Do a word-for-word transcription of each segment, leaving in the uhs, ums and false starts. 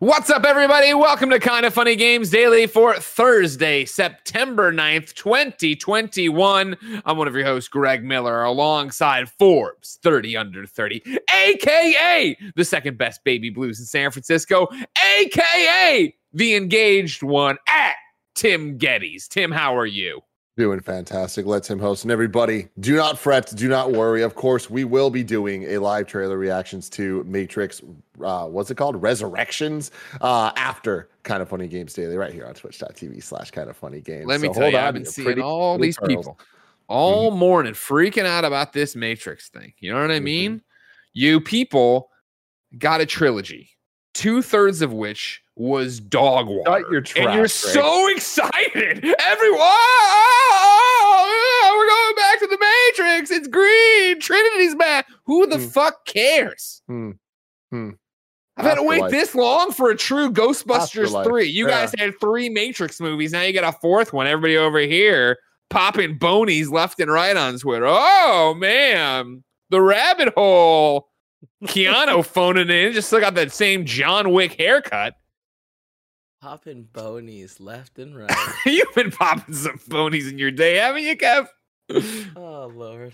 What's up, everybody? Welcome to Kinda Funny Games Daily for Thursday, September ninth, twenty twenty-one. I'm one of your hosts, Greg Miller, alongside Forbes thirty under thirty, a k a the second best baby blues in San Francisco, a k a the engaged one at Tim Geddes. Tim, how are you? Doing fantastic. Let's him host. And everybody, do not fret. Do not worry. Of course, we will be doing a live trailer reactions to Matrix, uh, what's it called? Resurrections, uh, after Kind of Funny Games Daily, right here on twitch.tv slash Kind of Funny Games. Let me so tell hold you, on. I've been You're seeing pretty, all pretty these turtles. people all mm-hmm. morning freaking out about this Matrix thing. You know what I mean? Mm-hmm. You people got a trilogy, two thirds of which was dog water. Your trash, and you're right? So excited. Everyone, oh, oh, oh, we're going back to the Matrix. It's green. Trinity's back. Who the mm. fuck cares? Mm. Mm. I've had to wait this long for a true Ghostbusters Afterlife. three. You yeah. guys had three Matrix movies. Now you got a fourth one. Everybody over here popping bonies left and right on Twitter. Oh, man. The rabbit hole. Keanu phoning in. Just still got that same John Wick haircut. Popping bonies left and right. You've been popping some bonies in your day, haven't you, Kev? Oh, Lord.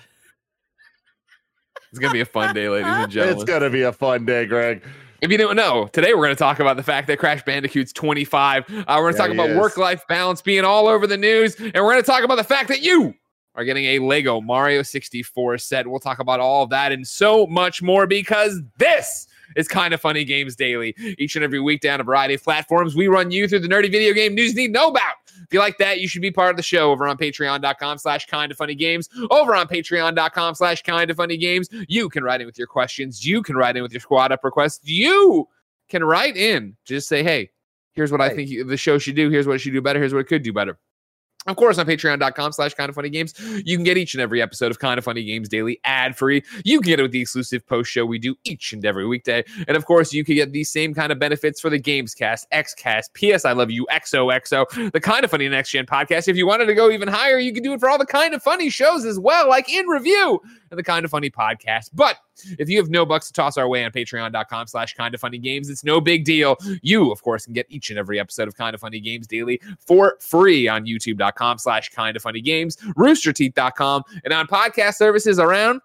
It's going to be a fun day, ladies and gentlemen. It's going to be a fun day, Greg. If you didn't know, today we're going to talk about the fact that Crash Bandicoot's twenty-five. Uh, we're going to yeah, talk about work-life balance being all over the news. And we're going to talk about the fact that you are getting a Lego Mario sixty-four set. We'll talk about all of that and so much more, because this It's Kinda Funny Games Daily. Each and every week down a variety of platforms, we run you through the nerdy video game news you need to know about. If you like that, you should be part of the show over on patreon.com slash Kinda Funny Games. Over on patreon.com slash Kinda Funny Games. You can write in with your questions. You can write in with your squad up requests. You can write in. Just say, hey, here's what hey. I think the show should do. Here's what it should do better. Here's what it could do better. Of course, on patreon.com slash Kinda Funny Games, you can get each and every episode of Kinda Funny Games Daily ad-free. You can get it with the exclusive post show we do each and every weekday. And, of course, you can get these same kind of benefits for the Gamescast, Xcast, P S I Love You, X O X O, the Kinda Funny Next Gen podcast. If you wanted to go even higher, you can do it for all the Kinda Funny shows as well, like In Review and the Kinda Funny podcast. But if you have no bucks to toss our way on patreon.com slash Kinda Funny Games, it's no big deal. You, of course, can get each and every episode of Kinda Funny Games Daily for free on youtube.com slash Kinda Funny Games, rooster teeth dot com, and on podcast services around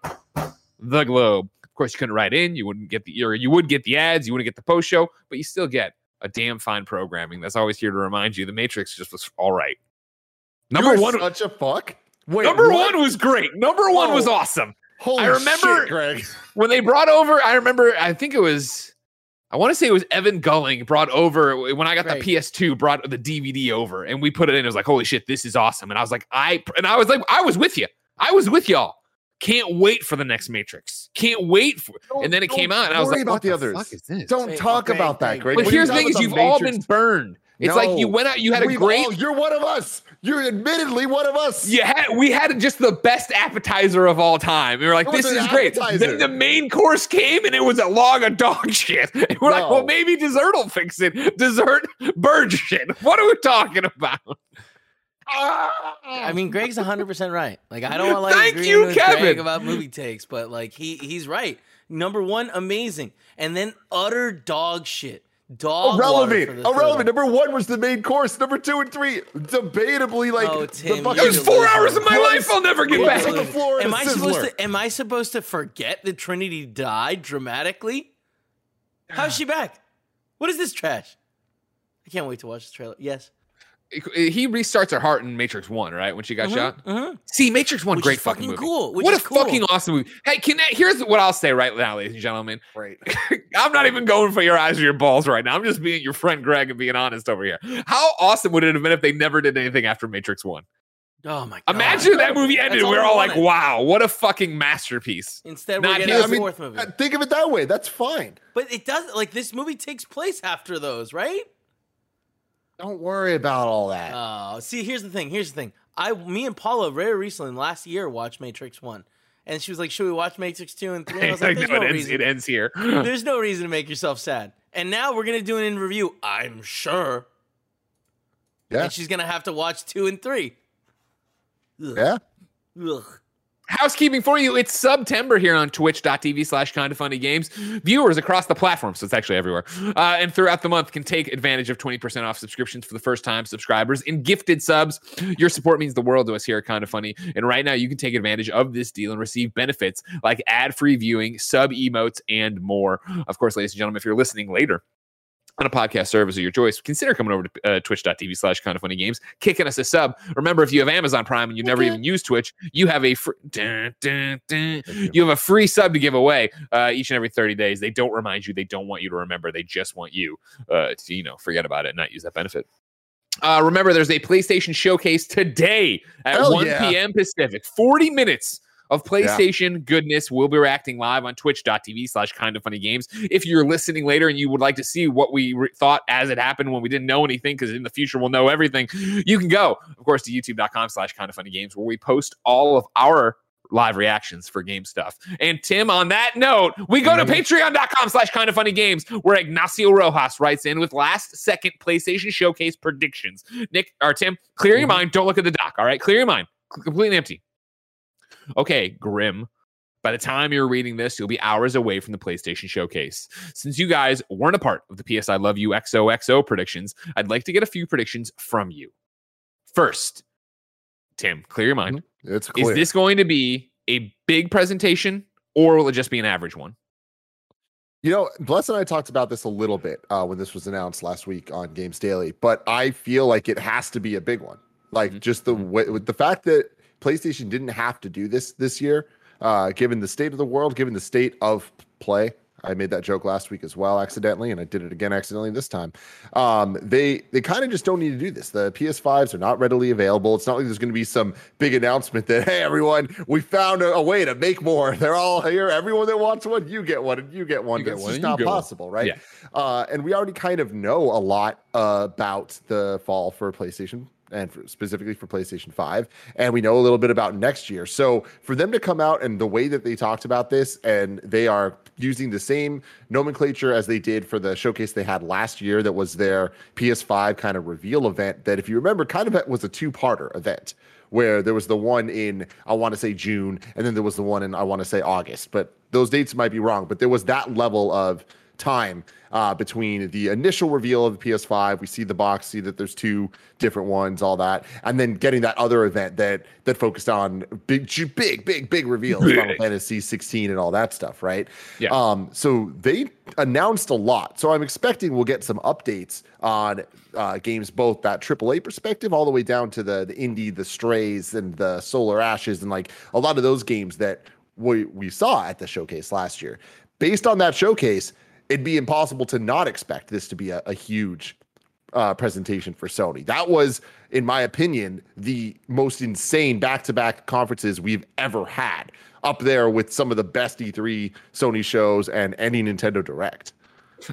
the globe. Of course, you couldn't write in. You wouldn't get the or you would get the ads. You wouldn't get the post show, but you still get a damn fine programming that's always here to remind you the Matrix just was all right. Number You're one, such a fuck. Wait, number what? one was great. Number Whoa. one was awesome. Holy I remember shit, Greg. when they brought over, I remember, I think it was, I want to say it was Evan Gulling brought over, when I got Greg. the P S two, brought the D V D over, and we put it in. It was like, holy shit, this is awesome. And I was like, I, and I was like, I was with you. I was with y'all. Can't wait for the next Matrix. Can't wait for, don't, and then it came out, and I was like, about what the, the others. Fuck is this? Don't wait, talk okay, about that, Greg. But here's the thing is, you've Matrix. all been burned. It's no. like you went out, you had We've a great... All, you're one of us. You're admittedly one of us. Yeah, we had just the best appetizer of all time. We were like, this is great. Then the main course came, and it was a log of dog shit. And we're no. like, well, maybe dessert will fix it. Dessert, bird shit. What are we talking about? I mean, Greg's one hundred percent right. Like, I don't want to like agree with Greg about movie takes, but like he he's right. Number one, amazing. And then utter dog shit. Dog irrelevant, irrelevant. Number one was the main course. Number two and three, debatably, like oh, Tim, the it was four hours of my life I'll never get back. On the floor am I Sizzler. supposed to? Am I supposed to forget that Trinity died dramatically? How's she back? What is this trash? I can't wait to watch the trailer. Yes, he restarts her heart in Matrix One, right when she got mm-hmm, shot. Mm-hmm. See, Matrix One, which great fucking movie. Cool. What a cool. fucking awesome movie. Hey, can that, here's what I'll say right now, ladies and gentlemen. Right. I'm not even going for your eyes or your balls right now. I'm just being your friend Greg and being honest over here. How awesome would it have been if they never did anything after Matrix One? Oh my god! Imagine if that movie ended. All we're all wanted. Like, "Wow, what a fucking masterpiece!" Instead, we're getting a fourth I mean, movie. Think of it that way. That's fine. But it does. Like this movie takes place after those, right? Don't worry about all that. Oh, see, here's the thing. Here's the thing. I, me and Paula very recently last year watched Matrix One, and she was like, "Should we watch Matrix Two and three?" I was like, "There's no, no it, ends, it ends here. There's no reason to make yourself sad." And now we're gonna do an in review. I'm sure. Yeah. And she's gonna have to watch two and three. Yeah. Ugh. Housekeeping for you. It's September here on twitch.tv slash Kinda Funny Games. Viewers across the platform, so it's actually everywhere, uh, and throughout the month can take advantage of twenty percent off subscriptions for the first time subscribers and gifted subs. Your support means the world to us here at Kinda Funny. And right now you can take advantage of this deal and receive benefits like ad-free viewing, sub emotes, and more. Of course, ladies and gentlemen, if you're listening later on a podcast service of your choice, consider coming over to uh, twitch.tv slash Kinda Funny Games, kicking us a sub. Remember, if you have Amazon Prime and you okay. never even use Twitch, you have a fr- dun, dun, dun. you have a free sub to give away uh, each and every thirty days. They don't remind you. They don't want you to remember. They just want you uh, to, you know, forget about it and not use that benefit. Uh, remember, there's a PlayStation Showcase today at Hell one yeah. p m. Pacific. forty minutes of PlayStation yeah. goodness. We'll be reacting live on twitch.tv slash Kinda Funny Games. If you're listening later and you would like to see what we re- thought as it happened when we didn't know anything, because in the future we'll know everything, you can go, of course, to youtube.com slash Kinda Funny Games, where we post all of our live reactions for game stuff. And Tim, on that note, we go to patreon.com slash Kinda Funny Games, where Ignacio Rojas writes in with last second PlayStation Showcase predictions. Nick, or Tim, clear your mm-hmm. mind. Don't look at the doc, all right? Clear your mind. C- completely empty. Okay, Grim, by the time you're reading this, you'll be hours away from the PlayStation Showcase. Since you guys weren't a part of the P S I Love You X O X O predictions, I'd like to get a few predictions from you. First, Tim, clear your mind. It's clear. Is this going to be a big presentation, or will it just be an average one? You know, Bless and I talked about this a little bit uh, when this was announced last week on Games Daily, but I feel like it has to be a big one. Like, mm-hmm. just the way, with the fact that PlayStation didn't have to do this this year, uh, given the state of the world, given the state of play. I made that joke last week as well, accidentally, and I did it again accidentally this time. Um, they they kind of just don't need to do this. The P S fives are not readily available. It's not like there's going to be some big announcement that, hey, everyone, we found a, a way to make more. They're all here. Everyone that wants one, you get one, and you get one. It's just not possible, right? Yeah. Uh, and we already kind of know a lot uh, about the fall for PlayStation and for, specifically for PlayStation five, and we know a little bit about next year. So for them to come out and the way that they talked about this, and they are using the same nomenclature as they did for the showcase they had last year that was their P S five kind of reveal event, that if you remember kind of was a two-parter event where there was the one in, I want to say June, and then there was the one in, I want to say August, but those dates might be wrong, but there was that level of time uh, between the initial reveal of the P S five, we see the box, see that there's two different ones, all that, and then getting that other event that that focused on big, big, big, big reveals, Final Fantasy sixteen and all that stuff, right? Yeah. Um, so they announced a lot. So I'm expecting we'll get some updates on uh, games, both that triple A perspective all the way down to the the indie, the Strays, and the Solar Ashes, and like a lot of those games that we we saw at the showcase last year. Based on that showcase, it'd be impossible to not expect this to be a, a huge uh, presentation for Sony. That was, in my opinion, the most insane back-to-back conferences we've ever had, up there with some of the best E three Sony shows and any Nintendo Direct.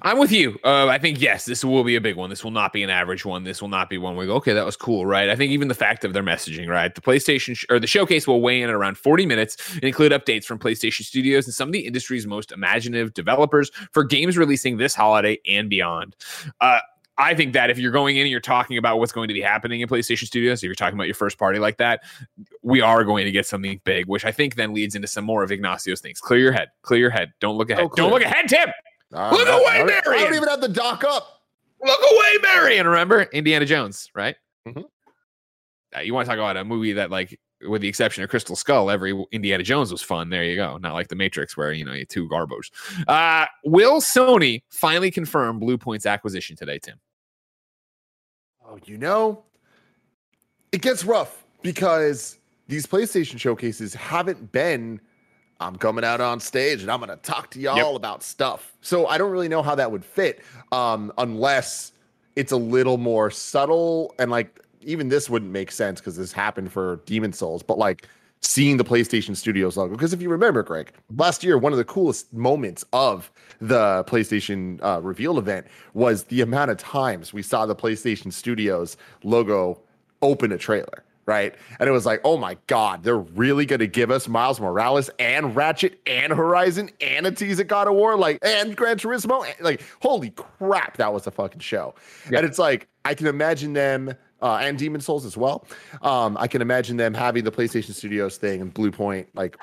I'm with you. Uh, I think, yes, this will be a big one. This will not be an average one. This will not be one where we go, okay, that was cool, right? I think even the fact of their messaging, right? The PlayStation sh- or the showcase will weigh in at around forty minutes and include updates from PlayStation Studios and some of the industry's most imaginative developers for games releasing this holiday and beyond. Uh, I think that if you're going in and you're talking about what's going to be happening in PlayStation Studios, if you're talking about your first party like that, we are going to get something big, which I think then leads into some more of Ignacio's things. Clear your head. Clear your head. Don't look ahead. Oh, don't look ahead, Tim! Uh, Look away, I Marion! I don't even have the dock up. Look away, Marion! Remember? Indiana Jones, right? Mm-hmm. Uh, you want to talk about a movie that, like, with the exception of Crystal Skull, every Indiana Jones was fun. There you go. Not like The Matrix where, you know, you two garbos. Uh, will Sony finally confirm Blue Point's acquisition today, Tim? Oh, you know, it gets rough because these PlayStation showcases haven't been, I'm coming out on stage and I'm going to talk to y'all yep. about stuff. So I don't really know how that would fit um, unless it's a little more subtle and like even this wouldn't make sense because this happened for Demon Souls, but like seeing the PlayStation Studios logo. Because if you remember, Greg, last year, one of the coolest moments of the PlayStation uh, reveal event was the amount of times we saw the PlayStation Studios logo open a trailer, right? And it was like, oh my God, they're really going to give us Miles Morales and Ratchet and Horizon and a tease at God of War, like, and Gran Turismo. Like, holy crap, that was a fucking show. Yeah. And it's like, I can imagine them... Uh, and Demon Souls as well. Um, I can imagine them having the PlayStation Studios thing and Blue Point like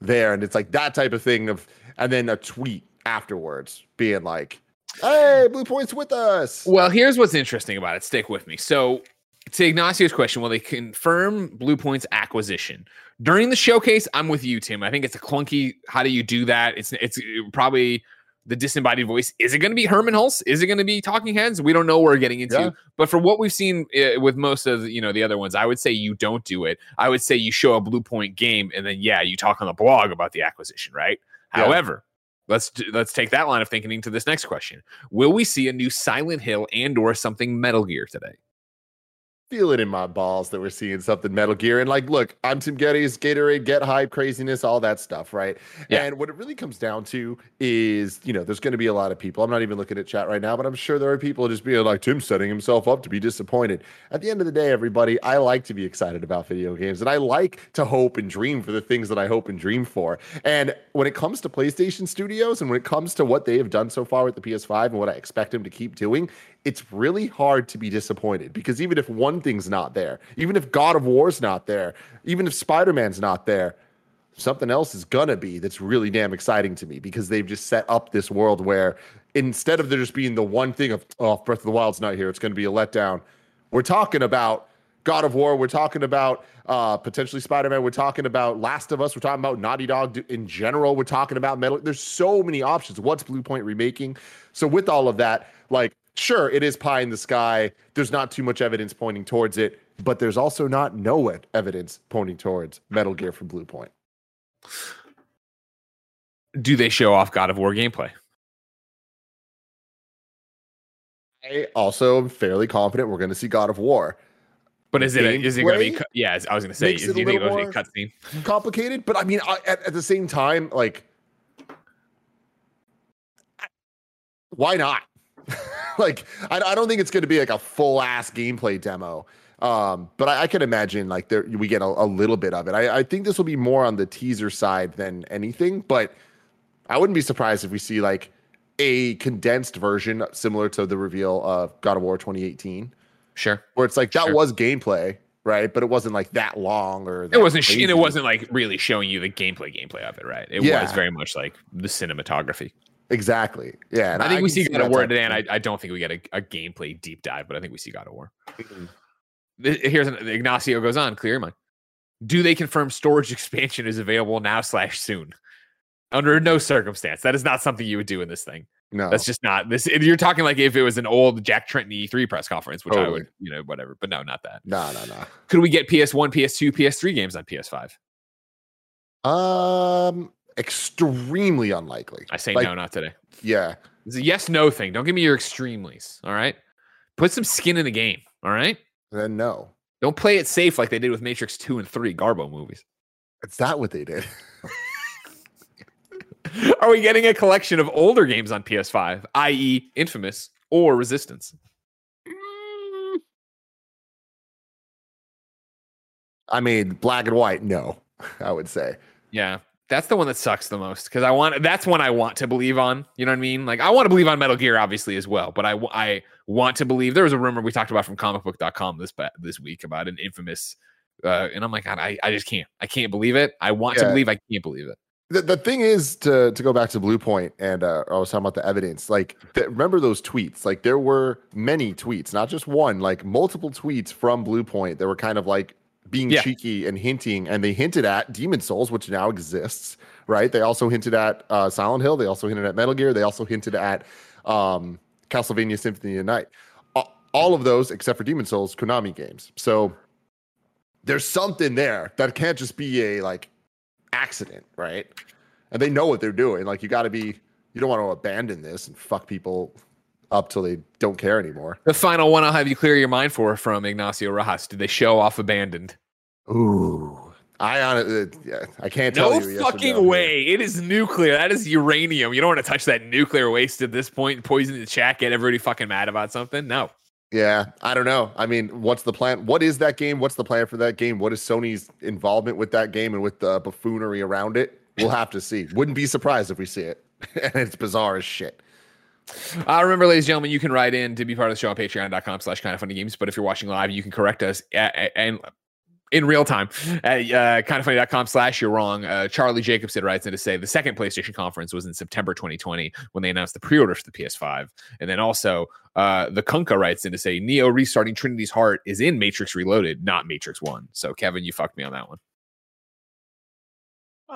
there, and it's like that type of thing of, and then a tweet afterwards being like, "Hey, Blue Point's with us." Well, here's what's interesting about it. Stick with me. So, to Ignacio's question, will they confirm Blue Point's acquisition during the showcase? I'm with you, Tim. I think it's a clunky. How do you do that? It's it's probably. The disembodied voice. Is it going to be Herman Hulse? Is it going to be Talking Heads? We don't know what we're getting into. Yeah. But for what we've seen uh, with most of the, you know, the other ones, I would say you don't do it. I would say you show a Blue Point game and then, yeah, you talk on the blog about the acquisition, right? Yeah. However, let's let's take that line of thinking into this next question. Will we see a new Silent Hill and or something Metal Gear today? Feel it in my balls that we're seeing something Metal Gear. And like, look, I'm Tim Geddes, Gatorade, Get Hype, craziness, all that stuff, right? Yeah. And what it really comes down to is, you know, there's going to be a lot of people. I'm not even looking at chat right now, but I'm sure there are people just being like, Tim's setting himself up to be disappointed. At the end of the day, everybody, I like to be excited about video games, and I like to hope and dream for the things that I hope and dream for. And when it comes to PlayStation Studios and when it comes to what they have done so far with the P S five and what I expect them to keep doing, it's really hard to be disappointed, because even if one thing's not there, even if God of War's not there, even if Spider-Man's not there, something else is gonna be that's really damn exciting to me, because they've just set up this world where instead of there just being the one thing of, oh, Breath of the Wild's not here, it's gonna be a letdown, we're talking about God of War, we're talking about uh, potentially Spider-Man, we're talking about Last of Us, we're talking about Naughty Dog in general, we're talking about Metal. There's so many options. What's Blue Point remaking? So with all of that, like, sure, it is pie in the sky. There's not too much evidence pointing towards it, but there's also not no evidence pointing towards Metal Gear from Blue Point. Do they show off God of War gameplay? I also am fairly confident we're going to see God of War. But is it is it going to be? Yeah, I was going to say, do you think it's going to be a cutscene? Complicated, but I mean, I, at, at the same time, like, why not? Like, I, I don't think it's going to be like a full ass gameplay demo, um, but I, I can imagine like there we get a, a little bit of it. I, I think this will be more on the teaser side than anything, but I wouldn't be surprised if we see like a condensed version similar to the reveal of God of War twenty eighteen. Sure, where it's like that sure. was gameplay, right? But it wasn't like that long, or that it wasn't, sh- and it wasn't like really showing you the gameplay gameplay of it, right? It yeah. was very much like the cinematography. Exactly. Yeah. And I think I we see God of War today, and I, I don't think we get a, a gameplay deep dive, but I think we see God of War. Mm-hmm. Here's an, Ignacio goes on, clear your mind. Do they confirm storage expansion is available now slash soon? Under no circumstance. That is not something you would do in this thing. No. That's just not this. You're talking like if it was an old Jack Tretton E three press conference, which totally. I would, you know, whatever. But no, not that. No, no, no. Could we get P S one, P S two, P S three games on P S five? Um... Extremely unlikely. I say like, no, not today. Yeah. It's a yes, no thing. Don't give me your extremelies. All right. Put some skin in the game. All right. Then no. Don't play it safe like they did with Matrix two and three Garbo movies. It's not what they did. Are we getting a collection of older games on P S five, that is, Infamous or Resistance? I mean, black and white, no, I would say. Yeah. That's the one that sucks the most, because I want that's one I want to believe on. You know what I mean? Like, I want to believe on Metal Gear, obviously, as well. But I, I want to believe. There was a rumor we talked about from comic book dot com this this week about an Infamous. Uh, and I'm like, God, I, I just can't. I can't believe it. I want yeah. to believe. I can't believe it. The, the thing is, to to go back to Blue Point, and uh, I was talking about the evidence. Like, the, remember those tweets? Like, there were many tweets, not just one, like multiple tweets from Blue Point that were kind of like, being yeah. cheeky and hinting, and they hinted at Demon Souls, which now exists, right? They also hinted at uh, Silent Hill. They also hinted at Metal Gear. They also hinted at um, Castlevania Symphony of the Night. All of those, except for Demon Souls, Konami games. So there's something there that can't just be a, like, accident, right? And they know what they're doing. Like, you got to be – you don't want to abandon this and fuck people – up till they don't care anymore. The final one I'll have you clear your mind for from Ignacio Rojas. Did they show off Abandoned? Ooh. I honestly, I can't tell no you. Yes fucking no fucking way. It is nuclear. That is uranium. You don't want to touch that nuclear waste at this point. Poison the chat, get everybody fucking mad about something. No. Yeah, I don't know. I mean, what's the plan? What is that game? What's the plan for that game? What is Sony's involvement with that game and with the buffoonery around it? We'll have to see. Wouldn't be surprised if we see it. And it's bizarre as shit. Uh, remember, ladies and gentlemen, you can write in to be part of the show on patreon.com slash kind of funny games. But if you're watching live, you can correct us at, at, and in real time at uh, kindoffunny.com slash you're wrong. Uh, Charlie Jacobson writes in to say the second PlayStation conference was in September twenty twenty when they announced the pre-order for the P S five. And then also uh, the Kunkka writes in to say Neo restarting Trinity's Heart is in Matrix Reloaded, not Matrix one. So, Kevin, you fucked me on that one.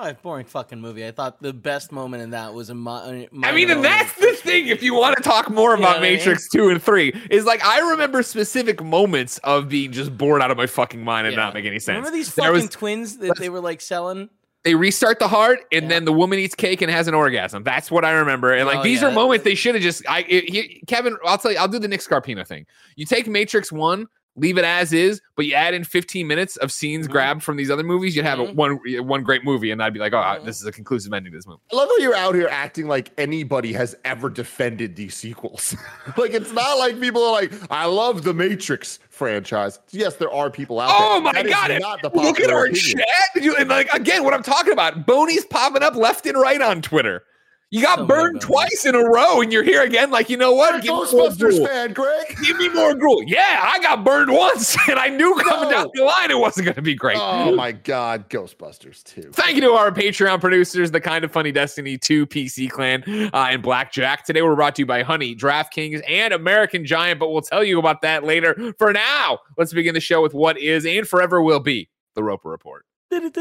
Oh, boring fucking movie. I thought the best moment in that was a. Mo- I mean, and that's the thing. If you want to talk more about yeah, Matrix I mean? two and three, is like I remember specific moments of being just bored out of my fucking mind and yeah. not make any sense. Remember these fucking was, twins that they were like selling? They restart the heart, and yeah. then the woman eats cake and has an orgasm. That's what I remember. And like oh, these yeah. are moments they should have just. I it, he, Kevin, I'll tell you, I'll do the Nick Scarpino thing. You take Matrix one. Leave it as is, but you add in fifteen minutes of scenes mm-hmm. grabbed from these other movies, you'd have mm-hmm. a, one one great movie, and I'd be like, oh, mm-hmm. this is a conclusive ending to this movie. I love how you're out here acting like anybody has ever defended these sequels. Like, it's not like people are like, I love the Matrix franchise. Yes, there are people out oh there. Oh, my that God. Not the look at our opinion. Chat. You, and like, again, what I'm talking about, Boney's popping up left and right on Twitter. You got so burned twice in a row, and you're here again. Like, you know what? You're a Ghostbusters fan, Greg. Give me more gruel. Yeah, I got burned once, and I knew coming no. down the line it wasn't going to be great. Oh, my God. Ghostbusters two. Thank you to our Patreon producers, the Kind of Funny Destiny two P C Clan, uh, and Blackjack. Today we're brought to you by Honey, DraftKings, and American Giant, but we'll tell you about that later. For now, let's begin the show with what is and forever will be the Roper Report. Time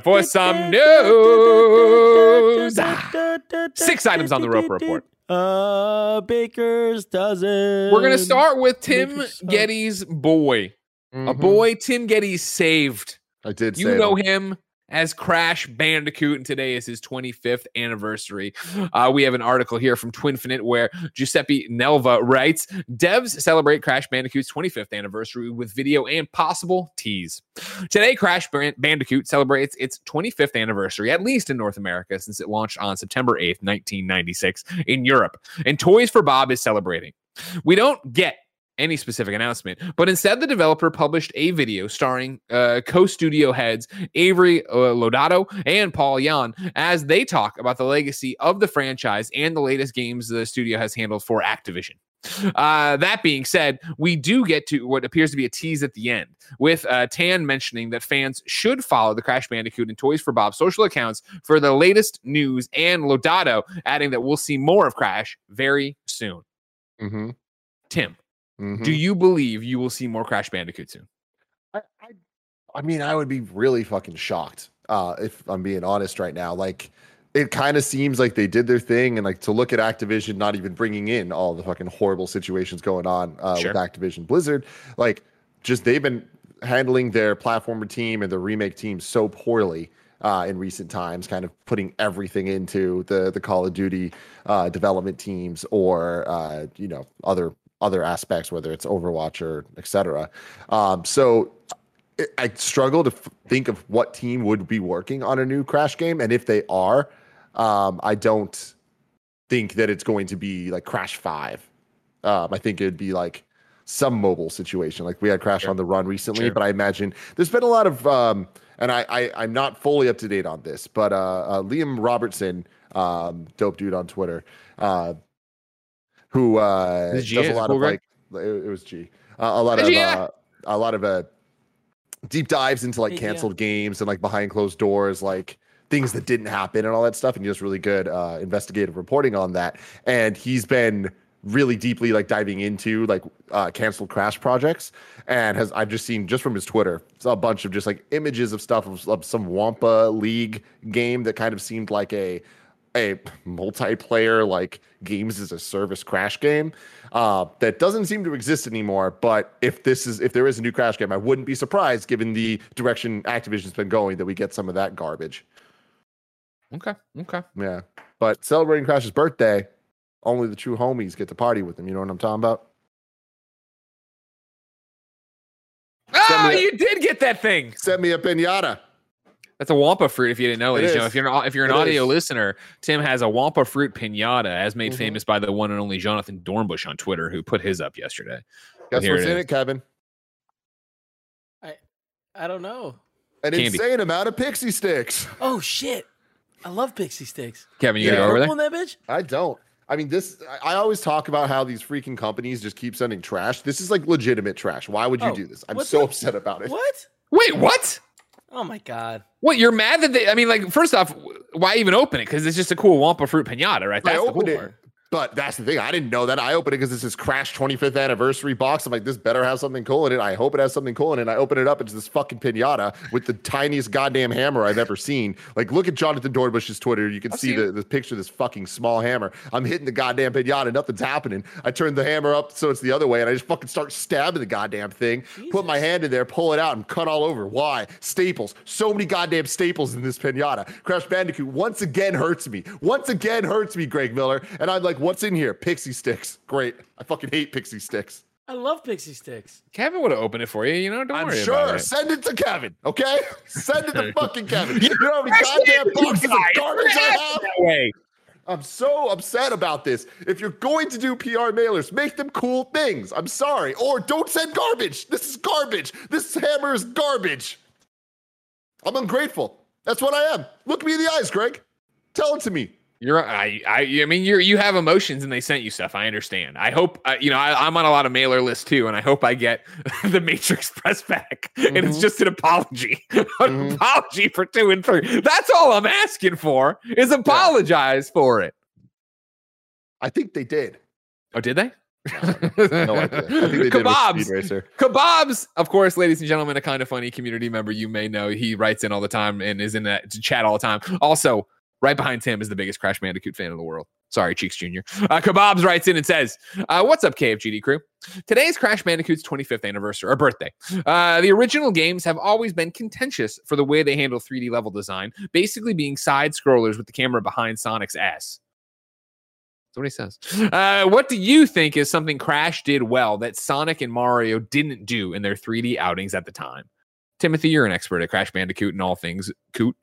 for some news. Six items on the Roper Report. Uh, Baker's dozen. We're gonna start with Tim Baker's Getty's dozen. Boy, mm-hmm. a boy Tim Getty saved. I did. You save know him. him as Crash Bandicoot, and today is his twenty-fifth anniversary. Uh, we have an article here from Twinfinite where Giuseppe Nelva writes, devs celebrate Crash Bandicoot's twenty-fifth anniversary with video and possible tease. Today, Crash Bandicoot celebrates its twenty-fifth anniversary, at least in North America, since it launched on September eighth, nineteen ninety-six in Europe. And Toys for Bob is celebrating. We don't get any specific announcement, but instead the developer published a video starring uh, co-studio heads Avery uh, Lodato and Paul Yan as they talk about the legacy of the franchise and the latest games the studio has handled for Activision. Uh, that being said, we do get to what appears to be a tease at the end, with uh, Tan mentioning that fans should follow the Crash Bandicoot and Toys for Bob social accounts for the latest news, and Lodato adding that we'll see more of Crash very soon. Mm-hmm. Tim. Mm-hmm. Do you believe you will see more Crash Bandicoot soon? I, I, I mean, I would be really fucking shocked uh, if I'm being honest right now. Like, it kind of seems like they did their thing, and like to look at Activision not even bringing in all the fucking horrible situations going on uh, sure. with Activision Blizzard. Like, just they've been handling their platformer team and their remake team so poorly uh, in recent times, kind of putting everything into the the Call of Duty uh, development teams or uh, you know other. other aspects, whether it's Overwatch or et cetera. Um, so it, I struggle to f- think of what team would be working on a new Crash game. And if they are, um, I don't think that it's going to be like Crash five. Um, I think it'd be like some mobile situation. Like we had Crash sure. on the Run recently, sure. but I imagine there's been a lot of, um, and I, I, I'm not fully up to date on this, but uh, uh, Liam Robertson, um, dope dude on Twitter, uh, who uh, does a lot cool of like right? it, it was G uh, a lot of uh, a lot of uh, deep dives into like canceled yeah. games and like behind closed doors, like things that didn't happen and all that stuff, and he does really good uh, investigative reporting on that. And he's been really deeply like diving into like uh, canceled Crash projects, and has I've just seen just from his Twitter a bunch of just like images of stuff of, of some Wampa League game that kind of seemed like a. a multiplayer like games as a service Crash game uh, that doesn't seem to exist anymore. But if this is if there is a new Crash game, I wouldn't be surprised given the direction Activision's been going that we get some of that garbage. Okay. Okay. Yeah. But celebrating Crash's birthday, only the true homies get to party with them. You know what I'm talking about? Oh, a, you did get that thing. Send me a piñata. That's a Wampa fruit, if you didn't know it. You know, if you're an, if you're an audio is. listener, Tim has a Wampa fruit piñata, as made mm-hmm. famous by the one and only Jonathan Dornbush on Twitter, who put his up yesterday. Guess what's it in is. it, Kevin? I I don't know. An Candy. insane amount of pixie sticks. Oh shit! I love pixie sticks. Kevin, you yeah. gonna go over there? On that bitch? I don't. I mean, this. I always talk about how these freaking companies just keep sending trash. This is like legitimate trash. Why would you oh, do this? I'm so the, upset about it. What? Wait, what? Oh my god! What? You're mad that they? I mean, like, first off, why even open it? Because it's just a cool Wampa fruit pinata, right? That's I opened the cool it, part. But that's the thing. I didn't know that. I opened it because this is Crash twenty-fifth anniversary box. I'm like, this better have something cool in it. I hope it has something cool in it. And I open it up. It's this fucking pinata with the tiniest goddamn hammer I've ever seen. Like, look at Jonathan Dornbush's Twitter. You can I've see the, the picture of this fucking small hammer. I'm hitting the goddamn pinata. Nothing's happening. I turn the hammer up so it's the other way, and I just fucking start stabbing the goddamn thing. Jesus. Put my hand in there, pull it out, and cut all over. Why? Staples. So many goddamn staples in this pinata. Crash Bandicoot once again hurts me. Once again hurts me, Greg Miller. And I'm like, what's in here? Pixie sticks. Great. I fucking hate pixie sticks. I love pixie sticks. Kevin would have opened it for you. You know, don't I'm worry sure. about it. Send it to Kevin, okay? Send it to fucking Kevin. You know how many goddamn boxes of garbage I have? I'm so upset about this. If you're going to do P R mailers, make them cool things. I'm sorry. Or don't send garbage. This is garbage. This hammer is garbage. I'm ungrateful. That's what I am. Look me in the eyes, Greg. Tell it to me. You're I I I mean you you have emotions and they sent you stuff. I understand. I hope uh, you know I, I'm on a lot of mailer lists too, and I hope I get the Matrix press back. Mm-hmm. And it's just an apology, an mm-hmm. apology for two and three. That's all I'm asking for is apologize yeah. for it. I think they did. Oh, did they? No idea. I think they Kebabs. Did Kebabs, of course, ladies and gentlemen, a kind of funny community member you may know. He writes in all the time and is in that chat all the time. Also, right behind Tim is the biggest Crash Bandicoot fan in the world. Sorry, Cheeks Junior Uh, Kebabs writes in and says, uh, what's up, K F G D crew? Today is Crash Bandicoot's twenty-fifth anniversary, or birthday. Uh, the original games have always been contentious for the way they handle three D level design, basically being side-scrollers with the camera behind Sonic's ass. That's what he says. Uh, what do you think is something Crash did well that Sonic and Mario didn't do in their three D outings at the time? Timothy, you're an expert at Crash Bandicoot and all things coot.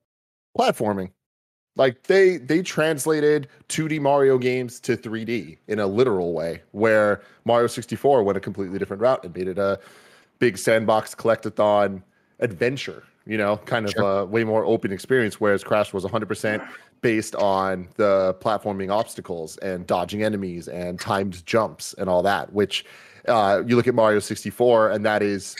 Platforming. Like, they they translated two D Mario games to three D in a literal way, where Mario sixty-four went a completely different route and made it a big sandbox collectathon adventure, you know, kind of sure. a way more open experience, whereas Crash was one hundred percent based on the platforming obstacles and dodging enemies and timed jumps and all that, which uh, you look at Mario sixty-four, and that is,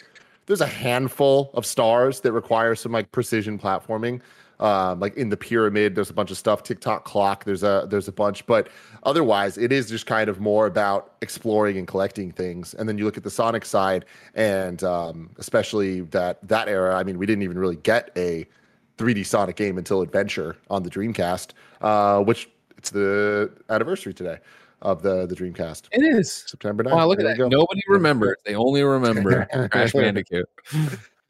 there's a handful of stars that require some, like, precision platforming. Um, like in the pyramid, there's a bunch of stuff. TikTok clock, there's a there's a bunch, but otherwise, it is just kind of more about exploring and collecting things. And then you look at the Sonic side, and um, especially that that era. I mean, we didn't even really get a three D Sonic game until Adventure on the Dreamcast, uh, which it's the anniversary today of the the Dreamcast. It is September ninth. Wow, look at that! Go. Nobody remembers. They only remember Crash Bandicoot.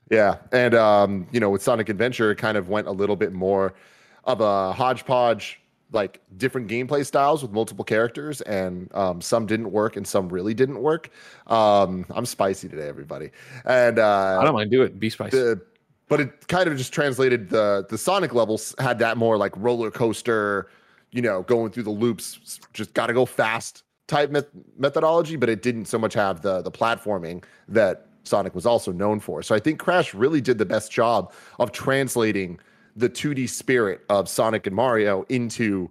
Yeah, and, um, you know, with Sonic Adventure, it kind of went a little bit more of a hodgepodge, like, different gameplay styles with multiple characters, and um, some didn't work, and some really didn't work. Um, I'm spicy today, everybody. And uh, I don't mind. Do it. Be spicy. The, but it kind of just translated the, the Sonic levels had that more, like, roller coaster, you know, going through the loops, just got to go fast type met- methodology, but it didn't so much have the the platforming that Sonic was also known for. So I think Crash really did the best job of translating the two D spirit of Sonic and Mario into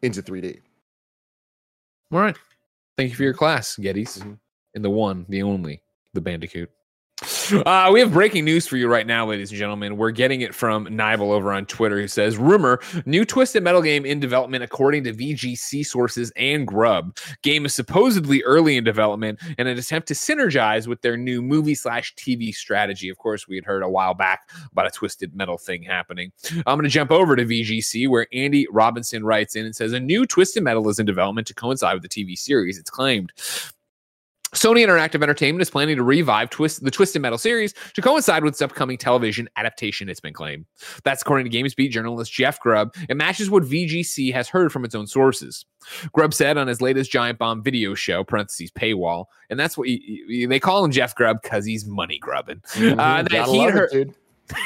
into three D. All right. Thank you for your class, Gettys. Mm-hmm. And the one, the only, the Bandicoot. Uh, we have breaking news for you right now, ladies and gentlemen. We're getting it from Nibel over on Twitter, who says, rumor, new Twisted Metal game in development according to V G C sources and Grubb. Game is supposedly early in development in an attempt to synergize with their new movie slash T V strategy. Of course, we had heard a while back about a Twisted Metal thing happening. I'm going to jump over to V G C, where Andy Robinson writes in and says, a new Twisted Metal is in development to coincide with the T V series, it's claimed. Sony Interactive Entertainment is planning to revive twist, the Twisted Metal series to coincide with its upcoming television adaptation, it's been claimed. That's according to GamesBeat journalist Jeff Grubb. It matches what V G C has heard from its own sources. Grubb said on his latest Giant Bomb video show, parentheses, paywall, and that's what he, he, they call him Jeff Grubb because he's money grubbing. Mm-hmm. Uh, that he'd heard, it,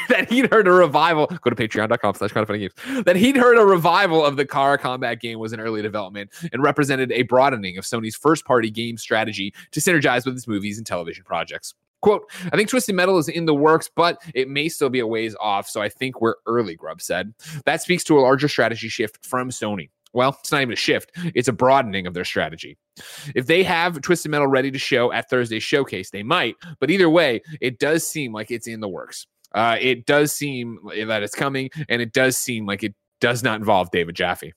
that he'd heard a revival. Go to patreon.com slash Kinda Funny Games. That he'd heard a revival of the car combat game was in early development and represented a broadening of Sony's first-party game strategy to synergize with its movies and television projects. Quote, I think Twisted Metal is in the works, but it may still be a ways off, so I think we're early, Grubb said. That speaks to a larger strategy shift from Sony. Well, it's not even a shift. It's a broadening of their strategy. If they have Twisted Metal ready to show at Thursday's showcase, they might. But either way, it does seem like it's in the works. Uh, it does seem that it's coming, and it does seem like it does not involve David Jaffe.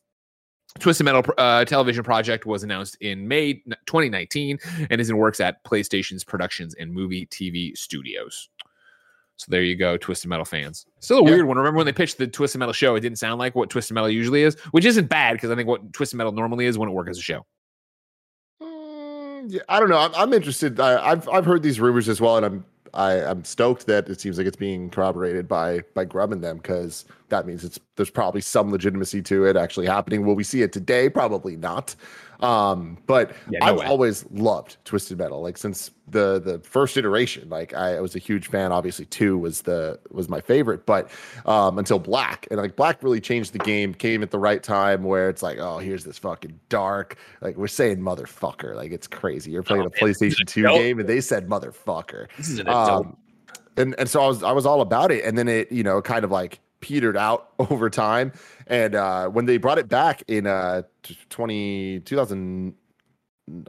Twisted Metal uh, television project was announced in May twenty nineteen and is in works at PlayStation's Productions and Movie T V Studios. So there you go, Twisted Metal fans. Still a weird one. Remember when they pitched the Twisted Metal show, it didn't sound like what Twisted Metal usually is, which isn't bad because I think what Twisted Metal normally is wouldn't work as a show. Mm, yeah, I don't know. I'm, I'm interested. I, I've I've heard these rumors as well, and I'm I, I'm stoked that it seems like it's being corroborated by by Grubb and them, because that means it's there's probably some legitimacy to it actually happening. Will we see it today? Probably not. Um, but yeah, no I've way. always loved Twisted Metal, like since the the first iteration. Like I, I was a huge fan. Obviously, two was the was my favorite, but um, until Black, and like Black really changed the game. Came at the right time where it's like, oh, here's this fucking dark. Like we're saying motherfucker. Like it's crazy. You're playing oh, a PlayStation two game and they said motherfucker. This is an adult. Um, and and so I was I was all about it, and then it you know kind of like petered out over time, and uh when they brought it back in uh twenty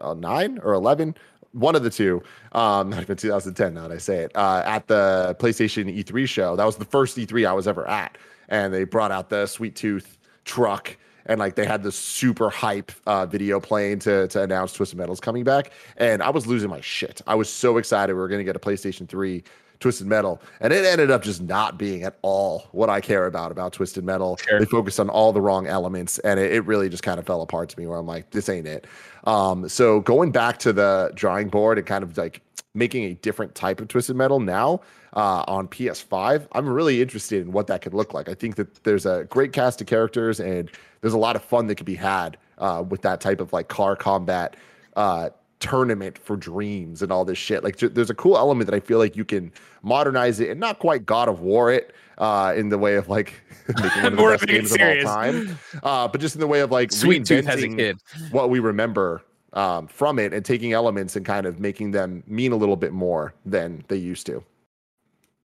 oh nine or eleven, one of the two, um not even two thousand ten now that I say it, uh at the PlayStation E three show. That was the first E three I was ever at, and they brought out the Sweet Tooth truck, and like they had this super hype uh video playing to to announce Twisted Metal's coming back, and I was losing my shit. I was so excited we were going to get a PlayStation three Twisted Metal, and it ended up just not being at all what I care about about Twisted Metal. Sure. They focused on all the wrong elements, and it, it really just kind of fell apart to me where I'm like, this ain't it. Um, so going back to the drawing board and kind of like making a different type of Twisted Metal now uh, on P S five, I'm really interested in what that could look like. I think that there's a great cast of characters, and there's a lot of fun that could be had uh, with that type of like car combat uh tournament for dreams and all this shit. Like there's a cool element that I feel like you can modernize it and not quite God of War it uh in the way of like making one of the best games serious. of all time, uh but just in the way of like Sweet Tooth has a kid. What we remember um from it, and taking elements and kind of making them mean a little bit more than they used to.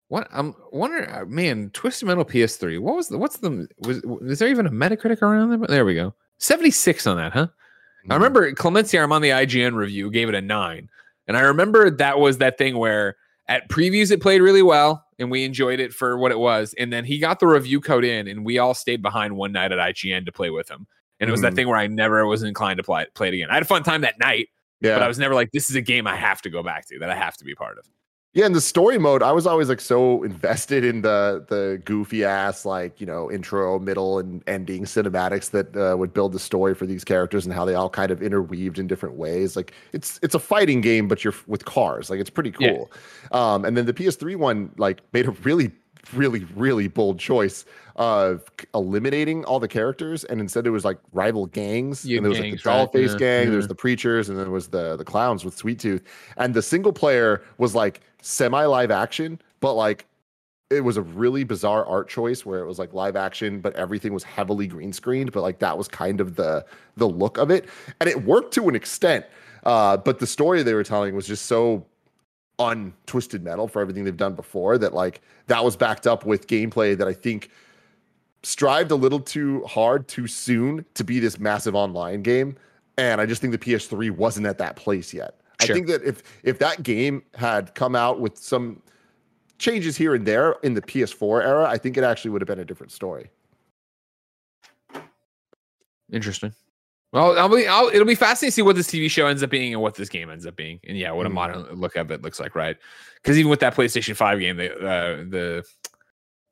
What I'm wondering, man, Twisted Metal P S three. What was the what's the was is there even a Metacritic around there? There we go, seventy-six on that, huh? I remember Clemencia, I'm on the I G N review, gave it a nine. And I remember that was that thing where at previews it played really well, and we enjoyed it for what it was. And then he got the review code in, and we all stayed behind one night at I G N to play with him. And it was mm-hmm. that thing where I never was inclined to play, play it again. I had a fun time that night, yeah. but I was never like, this is a game I have to go back to, that I have to be part of. Yeah, in the story mode, I was always like so invested in the the goofy ass like you know intro, middle, and ending cinematics that uh, would build the story for these characters and how they all kind of interweaved in different ways. Like it's it's a fighting game, but you're with cars. Like it's pretty cool. Yeah. Um, and then the P S three one like made a really, really, really bold choice of eliminating all the characters, and instead it was like rival gangs, yeah, and there was gangs, like the Dollface right? gang, yeah. there's the Preachers, and then was the the clowns with Sweet Tooth, and the single player was like semi live action, but like it was a really bizarre art choice where it was like live action, but everything was heavily green screened, but like that was kind of the the look of it, and it worked to an extent, uh, but the story they were telling was just so on Twisted Metal for everything they've done before that like that was backed up with gameplay that I think strived a little too hard too soon to be this massive online game, and I just think the P S three wasn't at that place yet. Sure. I think that if if that game had come out with some changes here and there in the P S four era, I think it actually would have been a different story. Interesting. Well, I'll be, I'll, it'll be fascinating to see what this T V show ends up being and what this game ends up being. And yeah, what a modern look of it looks like, right? Because even with that PlayStation five game, they, uh, the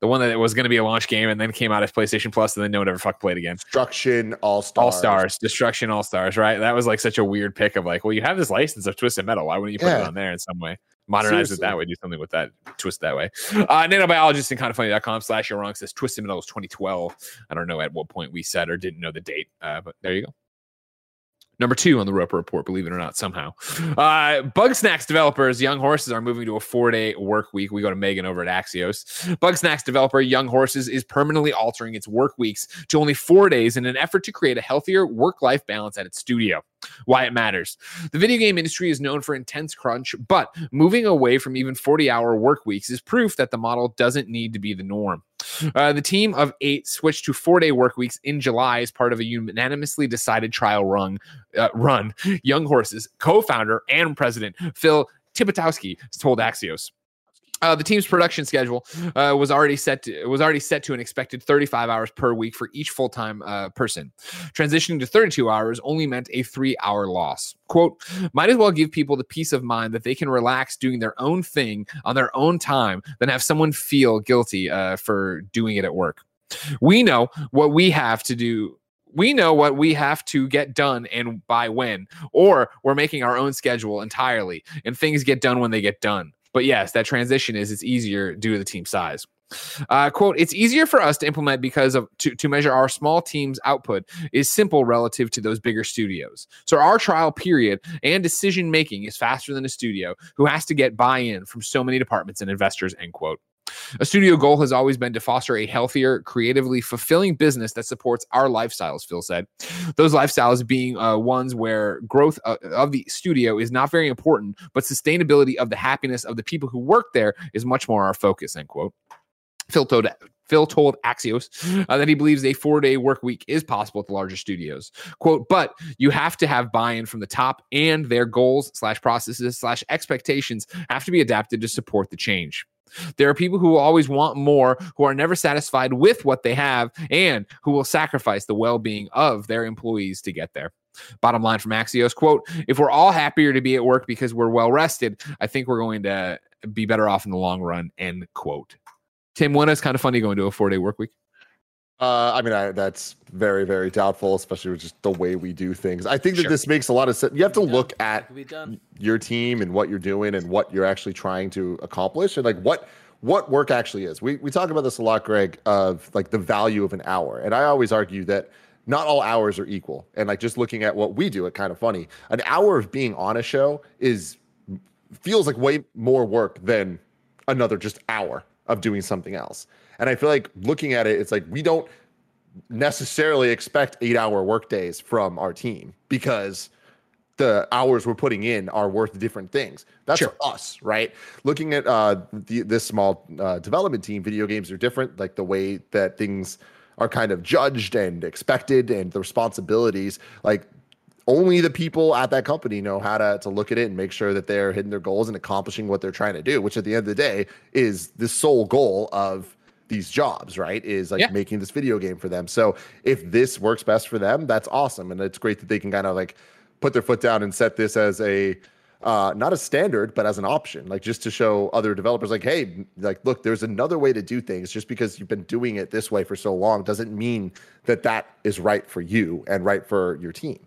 The one that was going to be a launch game and then came out as PlayStation Plus and then no one ever fuck played again. Destruction All-Stars. All-Stars. Destruction All-Stars, right? That was like such a weird pick of like, well, you have this license of Twisted Metal. Why wouldn't you put yeah. it on there in some way? Modernize Seriously. It that way. Do something with that. Twist that way. Uh, nanobiologist and kinda funny dot com slash you're wrong says Twisted Metal was twenty twelve. I don't know at what point we said or didn't know the date, uh, but there you go. Number two on the Roper Report, believe it or not, somehow. Uh, Bugsnax developers, Young Horses, are moving to a four-day work week. We go to Megan over at Axios. Bugsnax developer, Young Horses, is permanently altering its work weeks to only four days in an effort to create a healthier work-life balance at its studio. Why it matters. The video game industry is known for intense crunch, but moving away from even forty-hour work weeks is proof that the model doesn't need to be the norm. Uh, the team of eight switched to four-day work weeks in July as part of a unanimously decided trial run. Uh, run. Young Horses co-founder and president Phil Tipitowski told Axios. Uh, the team's production schedule uh, was already set to, was already set to an expected thirty-five hours per week for each full-time uh, person. Transitioning to thirty-two hours only meant a three-hour loss. Quote, might as well give people the peace of mind that they can relax doing their own thing on their own time than have someone feel guilty uh, for doing it at work. We know what we have to do. We know what we have to get done and by when, or we're making our own schedule entirely, and things get done when they get done. But yes, that transition is it's easier due to the team size. Uh, quote, it's easier for us to implement because of to, to measure our small team's output is simple relative to those bigger studios. So our trial period and decision making is faster than a studio who has to get buy-in from so many departments and investors, end quote. A studio goal has always been to foster a healthier, creatively fulfilling business that supports our lifestyles, Phil said. Those lifestyles being uh, ones where growth uh, of the studio is not very important, but sustainability of the happiness of the people who work there is much more our focus, end quote. Phil told, Phil told Axios uh, that he believes a four-day work week is possible at the larger studios. Quote, but you have to have buy-in from the top, and their goals slash processes slash expectations have to be adapted to support the change. There are people who always want more, who are never satisfied with what they have, and who will sacrifice the well-being of their employees to get there. Bottom line from Axios, quote, if we're all happier to be at work because we're well-rested, I think we're going to be better off in the long run, end quote. Tim, when is kind of funny going to a four-day work week? Uh, I mean, I, that's very, very doubtful, especially with just the way we do things. I think that sure. this makes a lot of sense. You have to look at your team and what you're doing and what you're actually trying to accomplish and like what what work actually is. We we talk about this a lot, Greg, of like the value of an hour. And I always argue that not all hours are equal. And like just looking at what we do, it's kind of funny. An hour of being on a show is feels like way more work than another just hour of doing something else. And I feel like looking at it, it's like we don't necessarily expect eight-hour workdays from our team because the hours we're putting in are worth different things. That's sure. us, right? Looking at uh, the, this small uh, development team, video games are different. Like the way that things are kind of judged and expected and the responsibilities, like only the people at that company know how to, to look at it and make sure that they're hitting their goals and accomplishing what they're trying to do, which at the end of the day is the sole goal of these jobs, right? Is like yeah. making this video game for them. So if this works best for them, that's awesome. And it's great that they can kind of like put their foot down and set this as a, uh, not a standard, but as an option, like just to show other developers like, hey, like, look, there's another way to do things. Just because you've been doing it this way for so long doesn't mean that that is right for you and right for your team.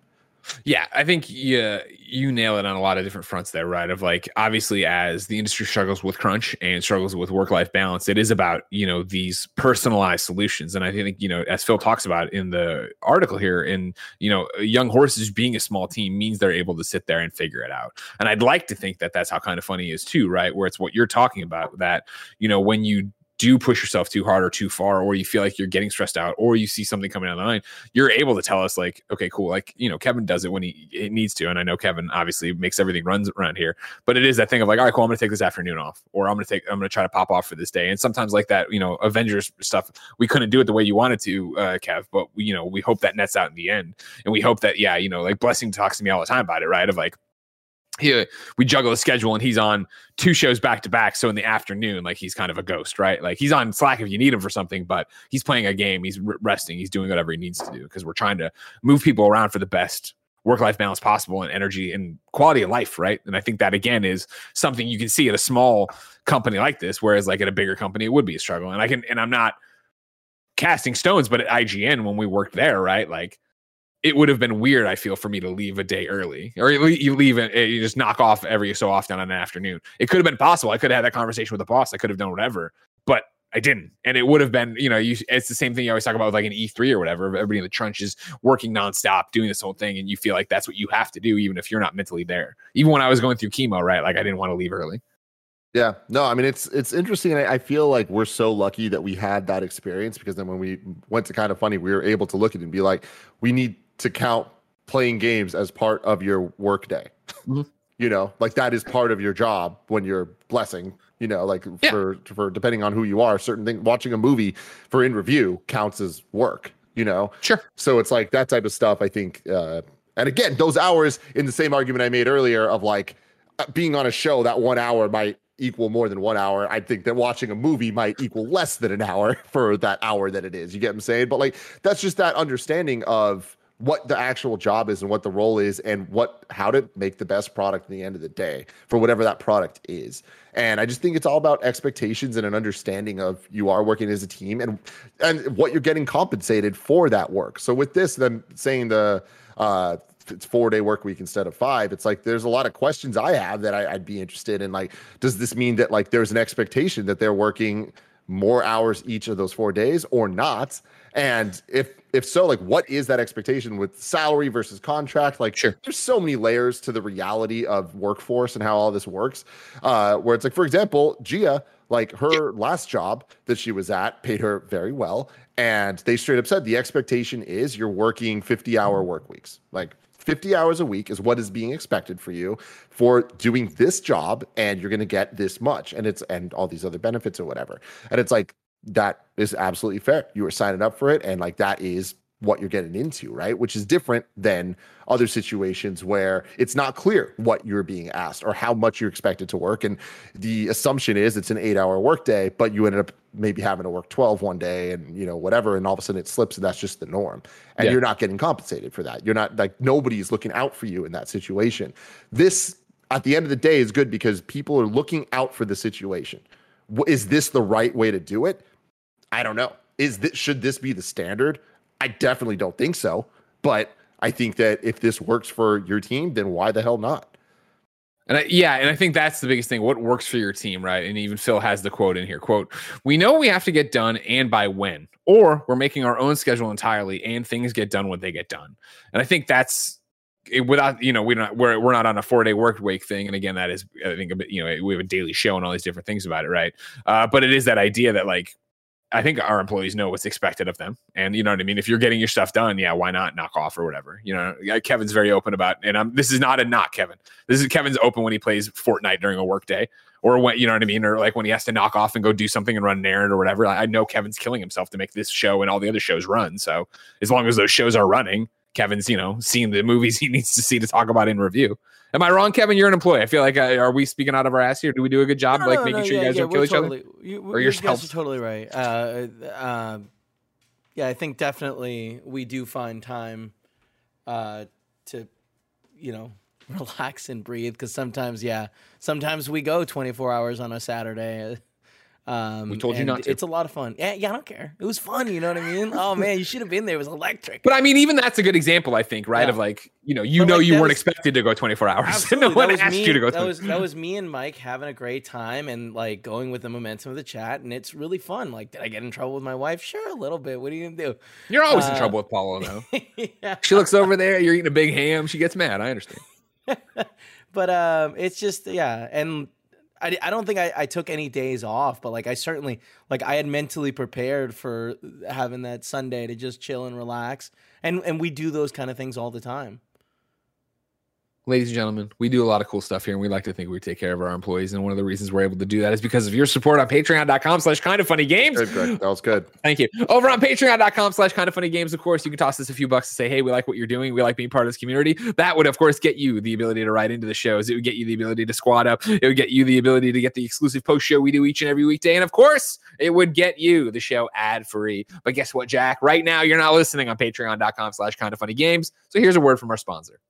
Yeah, I think you, you nail it on a lot of different fronts there, right? Of like, obviously, as the industry struggles with crunch and struggles with work-life balance, it is about, you know, these personalized solutions. And I think, you know, as Phil talks about in the article here, in, you know, Young Horses being a small team means they're able to sit there and figure it out. And I'd like to think that that's how Kinda Funny is too, right? Where it's what you're talking about, that, you know, when you do push yourself too hard or too far, or you feel like you're getting stressed out, or you see something coming down the line, you're able to tell us like, okay, cool. Like, you know, Kevin does it when he it needs to. And I know Kevin obviously makes everything runs around here, but it is that thing of like, all right, cool, I'm going to take this afternoon off, or I'm going to take, I'm going to try to pop off for this day. And sometimes like that, you know, Avengers stuff, we couldn't do it the way you wanted to, uh, Kev, but we, you know, we hope that nets out in the end. And we hope that, yeah, you know, like Blessing talks to me all the time about it, right? Of like, he, we juggle the schedule and he's on two shows back to back. So in the afternoon, like he's kind of a ghost, right? Like he's on Slack if you need him for something, but he's playing a game, he's resting, he's doing whatever he needs to do because we're trying to move people around for the best work-life balance possible and energy and quality of life, right? And I think that, again, is something you can see at a small company like this, whereas like at a bigger company, it would be a struggle. And I can, and I'm not casting stones, but at I G N, when we worked there, right, like it would have been weird, I feel, for me to leave a day early, or you leave and you just knock off every so often on an afternoon. It could have been possible. I could have had that conversation with the boss. I could have done whatever, but I didn't. And it would have been, you know, you, it's the same thing you always talk about with like an E three or whatever, everybody in the trenches working nonstop, doing this whole thing. And you feel like that's what you have to do, even if you're not mentally there. Even when I was going through chemo, right? Like I didn't want to leave early. Yeah, no, I mean, it's it's interesting. And I, I feel like we're so lucky that we had that experience, because then when we went to Kind of Funny, we were able to look at it and be like, we need to count playing games as part of your work day. Mm-hmm. You know, like that is part of your job when you're blessing, you know, like yeah. for, for depending on who you are, certain thing, watching a movie for in review counts as work, you know? Sure. So it's like that type of stuff, I think. Uh, and again, those hours, in the same argument I made earlier of like being on a show, that one hour might equal more than one hour. I think that watching a movie might equal less than an hour for that hour that it is. You get what I'm saying? But like, that's just that understanding of what the actual job is and what the role is and what how to make the best product at the end of the day for whatever that product is. And I just think it's all about expectations and an understanding of you are working as a team and and what you're getting compensated for that work. So with this, them saying the uh, it's four day work week instead of five, it's like there's a lot of questions I have that I, I'd be interested in. Like, does this mean that like there's an expectation that they're working more hours each of those four days or not? And if if so, like what is that expectation with salary versus contract? Like sure. There's so many layers to the reality of workforce and how all this works. Uh, where it's like, for example, Gia, like her yeah. last job that she was at paid her very well. And they straight up said the expectation is you're working fifty hour work weeks. Like fifty hours a week is what is being expected for you for doing this job, and you're gonna get this much, and it's and all these other benefits or whatever. And it's like, that is absolutely fair. You were signing up for it, and like that is what you're getting into, right? Which is different than other situations where it's not clear what you're being asked or how much you're expected to work. And the assumption is it's an eight-hour workday, but you ended up maybe having to work twelve one day, and you know whatever, and all of a sudden it slips, and that's just the norm. And yeah. you're not getting compensated for that. You're not like nobody's looking out for you in that situation. This, at the end of the day, is good because people are looking out for the situation. Is this the right way to do it? I don't know. Is this, should this be the standard? I definitely don't think so. But I think that if this works for your team, then why the hell not? And I, yeah, and I think that's the biggest thing. What works for your team, right? And even Phil has the quote in here. Quote, we know we have to get done and by when, or we're making our own schedule entirely and things get done when they get done. And I think that's, It, without you know we're not we're, we're not on a four day work week thing, and again that is I think a bit, you know we have a daily show and all these different things about it, right? Uh, but it is that idea that like I think our employees know what's expected of them, and you know what I mean. If you're getting your stuff done, yeah, why not knock off or whatever? You know, Kevin's very open about, and I'm this is not a knock, Kevin. This is Kevin's open when he plays Fortnite during a work day, or when you know what I mean, or like when he has to knock off and go do something and run an errand or whatever. Like, I know Kevin's killing himself to make this show and all the other shows run. So as long as those shows are running. Kevin's, you know, seeing the movies he needs to see to talk about in review. Am I wrong, Kevin? You're an employee. I feel like I, are we speaking out of our ass here? Do we do a good job, no, like no, making no, sure yeah, you guys yeah, don't kill totally, each other? You, or you guys are totally right. Uh, uh, yeah, I think definitely we do find time uh, to, you know, relax and breathe because sometimes, yeah, sometimes we go twenty-four hours on a Saturday. Um, we told you not to. It's a lot of fun. Yeah, yeah, I don't care. It was fun, you know what I mean? Oh, man, you should have been there. It was electric. But, I mean, even that's a good example, I think, right, yeah. of, like, you know, you but know like, you weren't was, expected to go twenty-four hours. No one asked me, you to go that was, that was me and Mike having a great time and, like, going with the momentum of the chat, and it's really fun. Like, did I get in trouble with my wife? Sure, a little bit. What are you going to do? You're always uh, in trouble with Paula, though. Yeah. She looks over there. You're eating a big ham. She gets mad. I understand. But um, it's just, yeah, and – I, I don't think I, I took any days off, but like I certainly like I had mentally prepared for having that Sunday to just chill and relax. And and we do those kind of things all the time. Ladies and gentlemen, we do a lot of cool stuff here, and we like to think we take care of our employees. And one of the reasons we're able to do that is because of your support on patreon.com slash kind of funny games. Good, good. That was good. Thank you. Over on patreon.com slash kind of funny games, of course, you can toss us a few bucks to say, hey, we like what you're doing. We like being part of this community. That would, of course, get you the ability to write into the shows. It would get you the ability to squad up. It would get you the ability to get the exclusive post show we do each and every weekday. And, of course, it would get you the show ad-free. But guess what, Jack? Right now, you're not listening on patreon.com slash kind of funny games. So here's a word from our sponsor.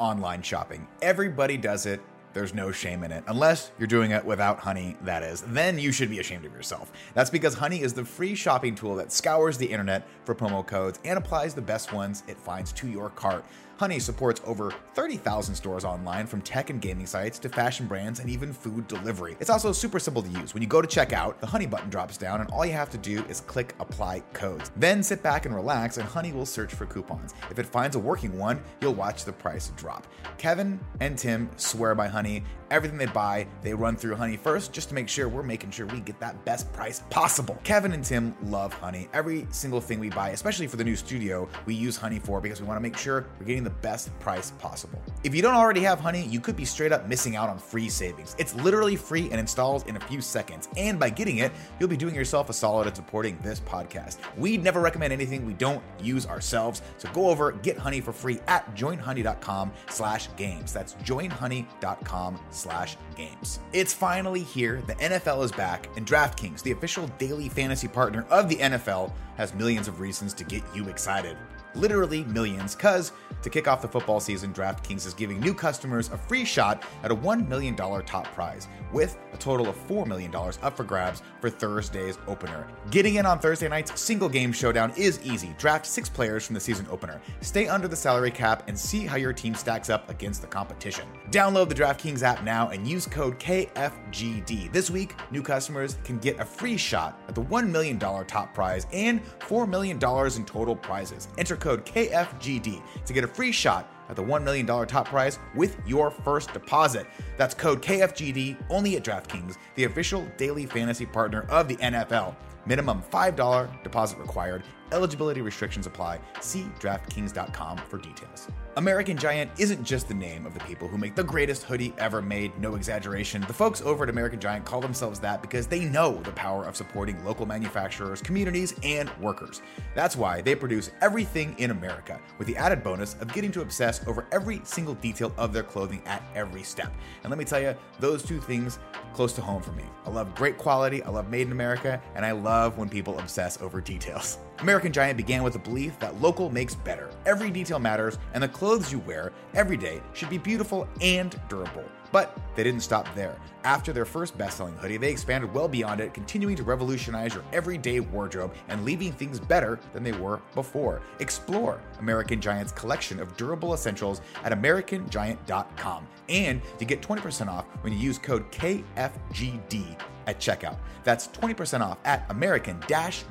online shopping. Everybody does it. There's no shame in it, unless you're doing it without Honey, that is. Then you should be ashamed of yourself. That's because Honey is the free shopping tool that scours the internet for promo codes and applies the best ones it finds to your cart. Honey supports over thirty thousand stores online, from tech and gaming sites to fashion brands and even food delivery. It's also super simple to use. When you go to checkout, the Honey button drops down and all you have to do is click apply codes. Then sit back and relax and Honey will search for coupons. If it finds a working one, you'll watch the price drop. Kevin and Tim swear by Honey. Everything they buy, they run through Honey first just to make sure we're making sure we get that best price possible. Kevin and Tim love Honey. Every single thing we buy, especially for the new studio, we use Honey for because we want to make sure we're getting the best price possible. If you don't already have Honey, you could be straight up missing out on free savings. It's literally free and installs in a few seconds. And by getting it, you'll be doing yourself a solid and supporting this podcast. We'd never recommend anything we don't use ourselves. So go over, get Honey for free at joinhoney.com slash games. That's joinhoney.com slash games. It's finally here. The N F L is back, and DraftKings, the official daily fantasy partner of the N F L, has millions of reasons to get you excited. Literally millions, because to kick off the football season, DraftKings is giving new customers a free shot at a one million dollars top prize, with a total of four million dollars up for grabs for Thursday's opener. Getting in on Thursday night's single game showdown is easy. Draft six players from the season opener, stay under the salary cap, and see how your team stacks up against the competition. Download the DraftKings app now and use code K F G D. This week, new customers can get a free shot at the one million dollars top prize and four million dollars in total prizes. Enter code K F G D to get a free shot at the one million dollars top prize with your first deposit. That's code K F G D only at DraftKings, the official daily fantasy partner of the N F L. Minimum five dollars deposit required. Eligibility restrictions apply. See DraftKings dot com for details. American Giant isn't just the name of the people who make the greatest hoodie ever made, no exaggeration. The folks over at American Giant call themselves that because they know the power of supporting local manufacturers, communities, and workers. That's why they produce everything in America, with the added bonus of getting to obsess over every single detail of their clothing at every step. And let me tell you, those two things close to home for me. I love great quality, I love made in America, and I love when people obsess over details. American Giant began with the belief that local makes better. Every detail matters, and the clothes you wear every day should be beautiful and durable. But they didn't stop there. After their first best-selling hoodie, they expanded well beyond it, continuing to revolutionize your everyday wardrobe and leaving things better than they were before. Explore American Giant's collection of durable essentials at American Giant dot com, and you get twenty percent off when you use code K F G D at checkout. That's twenty percent off at American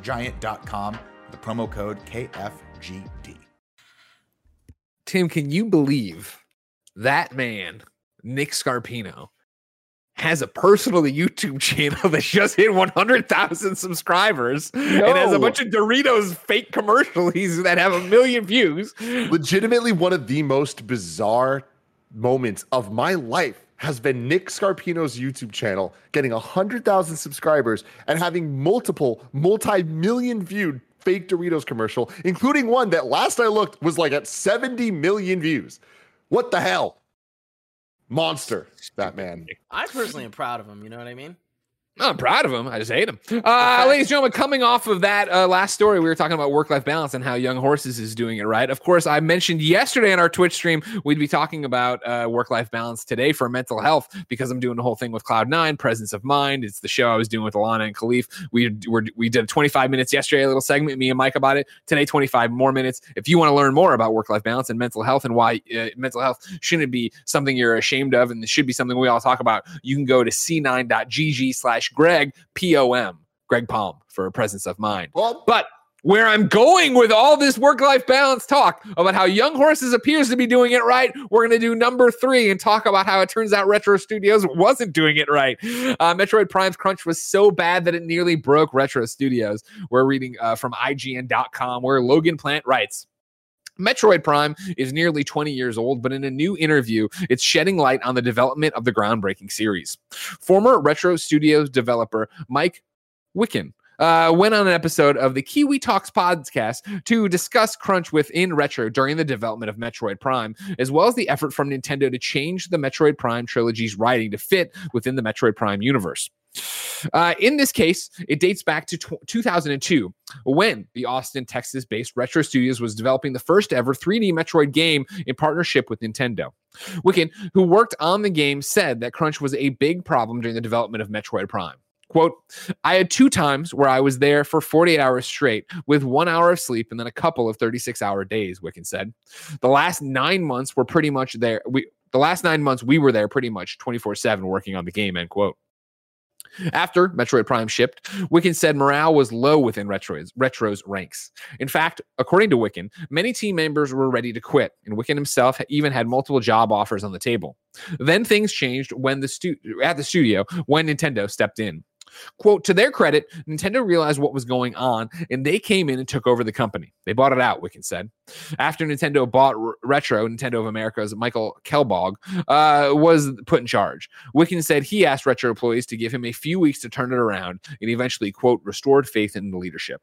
Giant dot com with the promo code K F G D. Tim, can you believe that man, Nick Scarpino, has a personal YouTube channel that just hit one hundred thousand subscribers no. and has a bunch of Doritos fake commercials that have a million views? Legitimately, one of the most bizarre moments of my life has been Nick Scarpino's YouTube channel getting one hundred thousand subscribers and having multiple, multi-million viewed fake Doritos commercial, including one that last I looked was like at seventy million views. What the hell? Monster, that man. I personally am proud of him. You know what I mean? I'm proud of him. I just hate him. Uh, ladies and gentlemen, coming off of that uh, last story, we were talking about work-life balance and how Young Horses is doing it right. Of course, I mentioned yesterday in our Twitch stream, we'd be talking about uh, work-life balance today for mental health because I'm doing the whole thing with Cloud nine, Presence of Mind. It's the show I was doing with Alana and Khalif. We were, we did twenty-five minutes yesterday, a little segment, me and Mike about it. Today, twenty-five more minutes. If you want to learn more about work-life balance and mental health and why uh, mental health shouldn't be something you're ashamed of and it should be something we all talk about, you can go to c nine dot g g slash Greg P O M, Greg Palm, for a Presence of Mind. Well, but where I'm going with all this work-life balance talk about how Young Horses appears to be doing it right, we're going to do number three and talk about how it turns out Retro Studios wasn't doing it right. Uh, Metroid Prime's crunch was so bad that it nearly broke Retro Studios. We're reading uh, from I G N dot com, where Logan Plant writes, Metroid Prime is nearly twenty years old, but in a new interview, it's shedding light on the development of the groundbreaking series. Former Retro Studios developer Mike Wicken uh, went on an episode of the Kiwi Talks podcast to discuss crunch within Retro during the development of Metroid Prime, as well as the effort from Nintendo to change the Metroid Prime trilogy's writing to fit within the Metroid Prime universe. Uh, in this case, it dates back to two thousand two, when the Austin, Texas-based Retro Studios was developing the first ever three D Metroid game in partnership with Nintendo. Wiccan, who worked on the game, said that crunch was a big problem during the development of Metroid Prime. Quote, I had two times where I was there for forty-eight hours straight with one hour of sleep and then a couple of thirty-six hour days, Wiccan said. The last nine months were pretty much there. We, the last nine months we were there pretty much twenty-four seven working on the game, end quote. After Metroid Prime shipped, Wiccan said morale was low within Retro's, Retro's ranks. In fact, according to Wiccan, many team members were ready to quit, and Wiccan himself even had multiple job offers on the table. Then things changed when the stu- at the studio when Nintendo stepped in. Quote, to their credit, Nintendo realized what was going on, and they came in and took over the company. They bought it out, Wiccan said. After Nintendo bought R- Retro, Nintendo of America's Michael Kellbog uh, was put in charge. Wiccan said he asked Retro employees to give him a few weeks to turn it around, and eventually, quote, restored faith in the leadership.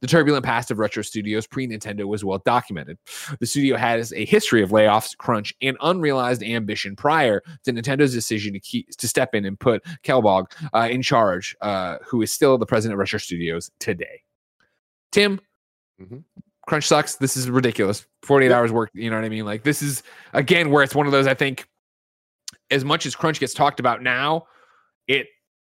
The turbulent past of Retro Studios pre-Nintendo was well documented. The studio has a history of layoffs, crunch, and unrealized ambition prior to Nintendo's decision to keep, to step in and put Kellbog uh, in charge, uh, who is still the president of Retro Studios today. Tim, mm-hmm. Crunch sucks. This is ridiculous. forty-eight yeah. hours work, you know what I mean? Like, this is, again, where it's one of those, I think, as much as crunch gets talked about now, it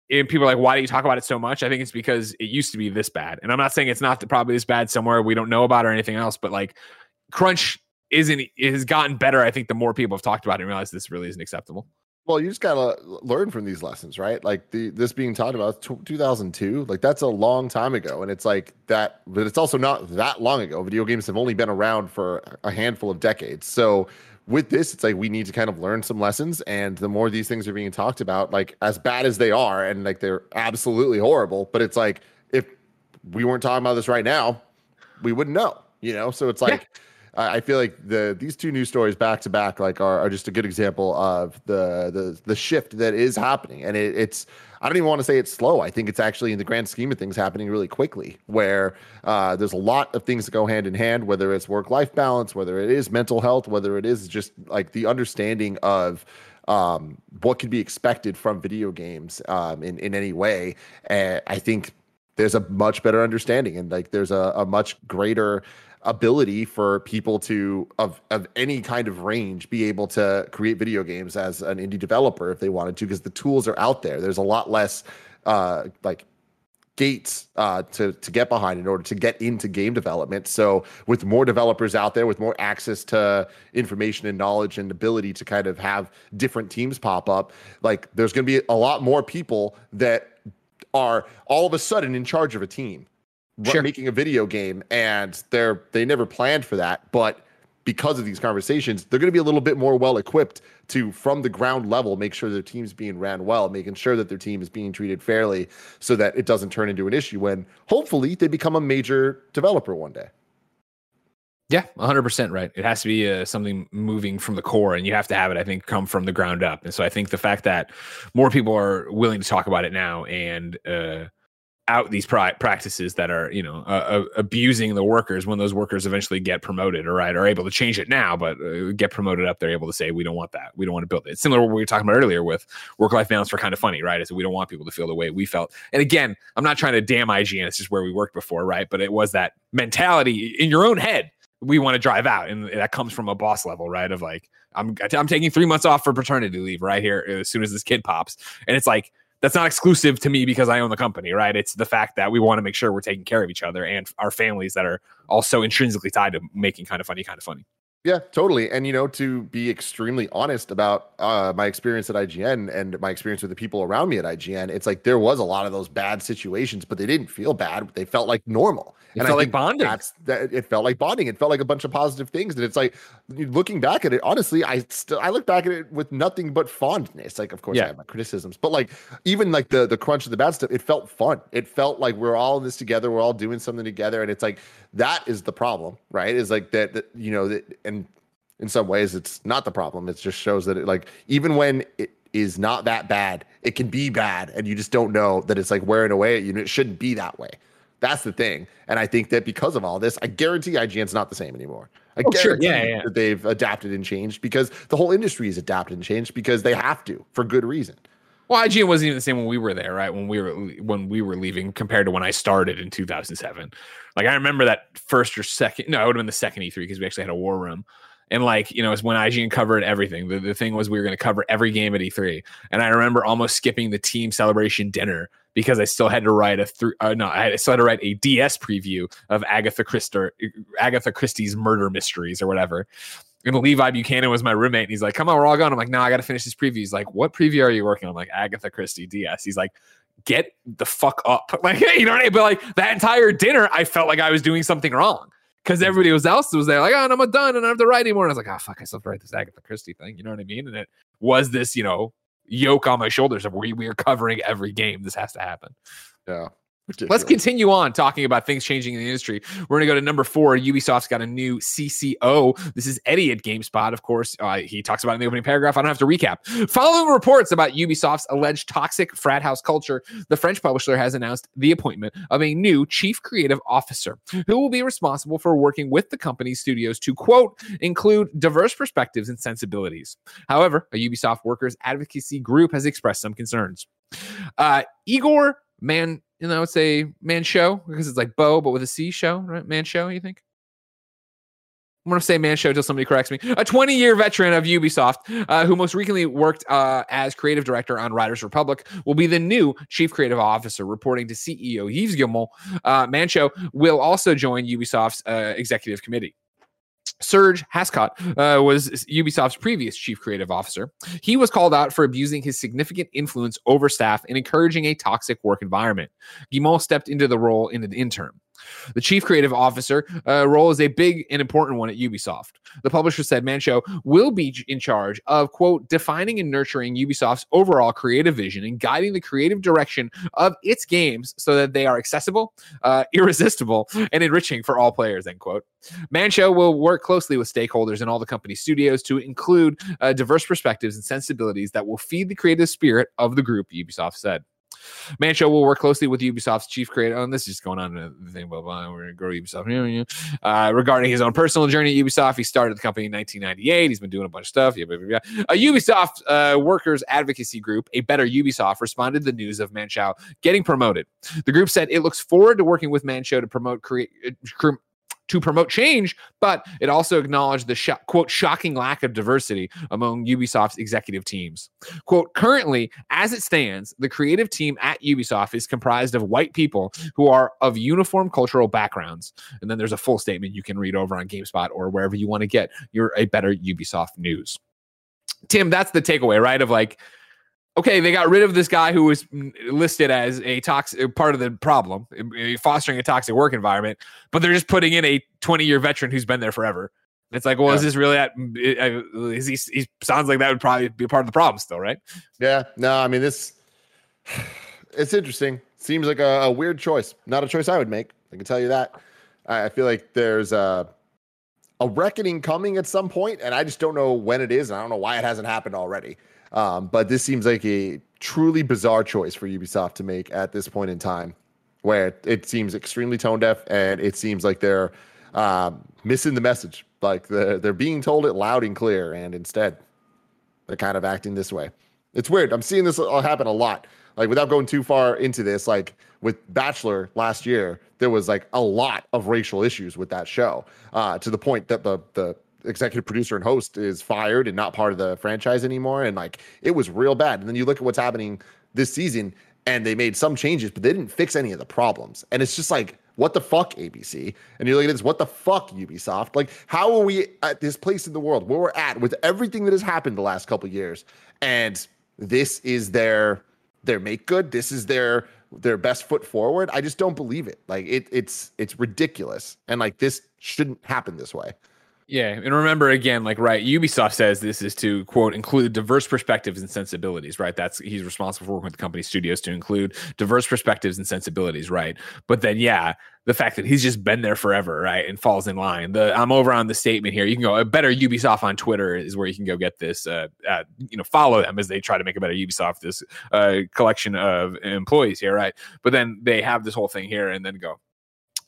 And people are like, why do you talk about it so much? I think it's because it used to be this bad. And I'm not saying it's not the, probably this bad somewhere we don't know about or anything else, but like crunch isn't, it has gotten better. I think the more people have talked about it and realized this really isn't acceptable. Well, you just got to learn from these lessons, right? Like the, this being talked about t- two thousand two, like that's a long time ago. And it's like that, but it's also not that long ago. Video games have only been around for a handful of decades. So with this, it's like we need to kind of learn some lessons, and the more these things are being talked about, like as bad as they are, and like they're absolutely horrible, but it's like if we weren't talking about this right now, we wouldn't know, you know? So it's like, yeah. I feel like the these two news stories back to back like are, are just a good example of the the the shift that is happening, and it, it's I don't even want to say it's slow. I think it's actually in the grand scheme of things happening really quickly, where uh, there's a lot of things that go hand in hand, whether it's work-life balance, whether it is mental health, whether it is just like the understanding of um, what can be expected from video games um, in, in any way. And I think there's a much better understanding, and like there's a, a much greater ability for people to of of any kind of range be able to create video games as an indie developer if they wanted to, because the tools are out there. There's a lot less uh like gates uh to to get behind in order to get into game development. So with more developers out there, with more access to information and knowledge and ability to kind of have different teams pop up, like there's going to be a lot more people that are all of a sudden in charge of a team. Sure. Making a video game, and they're they never planned for that, but because of these conversations, they're going to be a little bit more well equipped to, from the ground level, make sure their team's being ran well, making sure that their team is being treated fairly, so that it doesn't turn into an issue when hopefully they become a major developer one day. Yeah, one hundred percent right. It has to be uh, something moving from the core, and you have to have it, I think, come from the ground up. And so I think the fact that more people are willing to talk about it now and uh out these pri- practices that are, you know, uh, uh, abusing the workers, when those workers eventually get promoted, or right, are able to change it now, but uh, get promoted up, they're able to say, we don't want that. We don't want to build it. It's similar to what we were talking about earlier with work-life balance for Kind of Funny, right? Is we don't want people to feel the way we felt. And again, I'm not trying to damn I G N. It's just where we worked before, right? But it was that mentality in your own head we want to drive out. And that comes from a boss level, right? Of like, I'm I'm taking three months off for paternity leave right here as soon as this kid pops. And it's like, that's not exclusive to me because I own the company, right? It's the fact that we want to make sure we're taking care of each other and our families that are also intrinsically tied to making Kind of Funny, Kind of Funny. Yeah, totally. And, you know, to be extremely honest about uh, my experience at I G N and my experience with the people around me at I G N, it's like there was a lot of those bad situations, but they didn't feel bad. They felt like normal. It and felt I like bonding. That's, that, it felt like bonding. It felt like a bunch of positive things. And it's like, looking back at it, honestly, I still I look back at it with nothing but fondness. Like, of course, yeah. I have my criticisms, but like even like the, the crunch of the bad stuff, it felt fun. It felt like we're all in this together. We're all doing something together. And it's like, that is the problem, right? Is like that, that you know, that, and And in some ways, it's not the problem. It just shows that, it, like, even when it is not that bad, it can be bad, and you just don't know that it's like wearing away at you. It shouldn't be that way. That's the thing. And I think that because of all this, I guarantee I G N's not the same anymore. I oh, guarantee sure. yeah, yeah. that they've adapted and changed, because the whole industry has adapted and changed because they have to for good reason. Well, I G N wasn't even the same when we were there, right? When we were when we were leaving compared to when I started in two thousand seven. Like, I remember that first or second. No, it would have been the second E three because we actually had a war room. And, like, you know, it's when I G N covered everything. The, the thing was we were going to cover every game at E three. And I remember almost skipping the team celebration dinner because I still had to write a th- uh, no, I still had to write a D S preview of Agatha Christie, Agatha Christie's Murder Mysteries or whatever. And Levi Buchanan was my roommate. And he's like, come on, we're all gone. I'm like, no, I got to finish this preview. He's like, what preview are you working on? I'm like, Agatha Christie D S. He's like, get the fuck up. Like, hey, you know what I mean? But, like, that entire dinner, I felt like I was doing something wrong. Because everybody else was there, like, oh, and I'm done, and I don't have to write anymore. And I was like, oh, fuck, I still have to write this Agatha Christie thing. You know what I mean? And it was this, you know, yoke on my shoulders of we, we are covering every game. This has to happen. Yeah. Ridiculous. Let's continue on talking about things changing in the industry. We're going to go to number four. Ubisoft's got a new C C O. This is Eddie at GameSpot, of course. Uh, he talks about it in the opening paragraph. I don't have to recap. Following reports about Ubisoft's alleged toxic frat house culture, the French publisher has announced the appointment of a new chief creative officer who will be responsible for working with the company's studios to, quote, include diverse perspectives and sensibilities. However, a Ubisoft workers advocacy group has expressed some concerns. Uh, Igor Man... And I would say Man Show because it's like Bo, but with a C show, right? Man Show, you think? I'm going to say Man Show until somebody corrects me. A twenty-year veteran of Ubisoft, uh, who most recently worked uh, as creative director on Riders Republic, will be the new chief creative officer, reporting to C E O Yves Guillemot. Uh, Man Show will also join Ubisoft's uh, executive committee. Serge Hascoët uh, was Ubisoft's previous chief creative officer. He was called out for abusing his significant influence over staff and encouraging a toxic work environment. Guillemot stepped into the role in an interim. The chief creative officer uh, role is a big and important one at Ubisoft. The publisher said Mancho will be in charge of, quote, defining and nurturing Ubisoft's overall creative vision and guiding the creative direction of its games so that they are accessible, uh, irresistible, and enriching for all players, end quote. Mancho will work closely with stakeholders in all the company's studios to include uh, diverse perspectives and sensibilities that will feed the creative spirit of the group, Ubisoft said. Mancho will work closely with Ubisoft's chief creative. Oh, this is going on in the thing. Blah blah. We're gonna grow Ubisoft. Uh, regarding his own personal journey at Ubisoft, he started the company in nineteen ninety-eight. He's been doing a bunch of stuff. Yeah, blah, blah, blah. A Ubisoft uh, workers advocacy group, A Better Ubisoft, responded to the news of Mancho getting promoted. The group said it looks forward to working with Mancho to promote create. Uh, to promote change, but it also acknowledged the, sh- quote, shocking lack of diversity among Ubisoft's executive teams. Quote, currently, as it stands, the creative team at Ubisoft is comprised of white people who are of uniform cultural backgrounds. And then there's a full statement you can read over on GameSpot or wherever you want to get your A Better Ubisoft news. Tim, that's the takeaway, right? Of like, okay, they got rid of this guy who was listed as a toxic part of the problem, fostering a toxic work environment, but they're just putting in a twenty-year veteran who's been there forever. And it's like, well, yeah. Is this really that? Is he, he sounds like that would probably be part of the problem still, right? Yeah. No, I mean, this it's interesting. Seems like a, a weird choice. Not a choice I would make. I can tell you that. I, I feel like there's a, a reckoning coming at some point, and I just don't know when it is, and I don't know why it hasn't happened already. Um, but this seems like a truly bizarre choice for Ubisoft to make at this point in time, where it, it seems extremely tone deaf, and it seems like they're um, missing the message. Like they're, they're being told it loud and clear, and instead they're kind of acting this way. It's weird. I'm seeing this happen a lot. Like, without going too far into this, like with Bachelor last year, there was like a lot of racial issues with that show, uh, to the point that the the executive producer and host is fired and not part of the franchise anymore. And like, it was real bad. And then you look at what's happening this season, and they made some changes, but they didn't fix any of the problems. And it's just like, what the fuck, A B C? And you look at this, what the fuck, Ubisoft? Like, how are we at this place in the world where we're at with everything that has happened the last couple of years? And this is their, their make good. This is their, their best foot forward. I just don't believe it. Like it, it's, it's ridiculous. And like, this shouldn't happen this way. Yeah, and remember again, like, right, Ubisoft says this is to, quote, include diverse perspectives and sensibilities, right? That's he's responsible for working with the company studios to include diverse perspectives and sensibilities, right? But then, yeah, the fact that he's just been there forever, right, and falls in line. The I'm over on the statement here. You can go A Better Ubisoft on Twitter is where you can go get this. Uh, uh, you know, follow them as they try to make a better Ubisoft. This uh, collection of employees here, right? But then they have this whole thing here, and then go.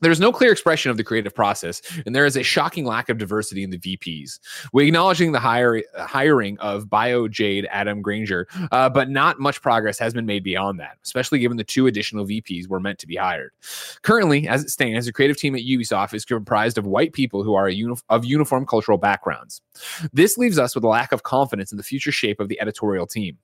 There's no clear expression of the creative process, and there is a shocking lack of diversity in the V Ps. We're acknowledging the hire, hiring of Bio Jade Adam Granger, uh, but not much progress has been made beyond that, especially given the two additional V Ps were meant to be hired. Currently, as it stands, the creative team at Ubisoft is comprised of white people who are a uni- of uniform cultural backgrounds. This leaves us with a lack of confidence in the future shape of the editorial team.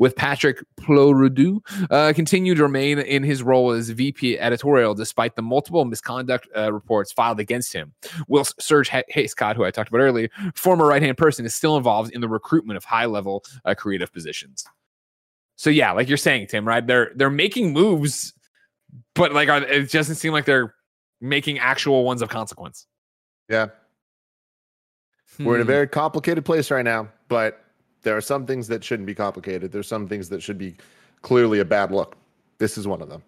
With Patrick Plourdu uh, continue to remain in his role as V P editorial despite the multiple misconduct uh, reports filed against him. Whilst Serge Hascoët, who I talked about earlier, former right-hand person, is still involved in the recruitment of high-level uh, creative positions. So yeah, like you're saying, Tim, right? They're they're making moves, but like are, it doesn't seem like they're making actual ones of consequence. Yeah, hmm. We're in a very complicated place right now, but. There are some things that shouldn't be complicated. There's some things that should be clearly a bad look. This is one of them.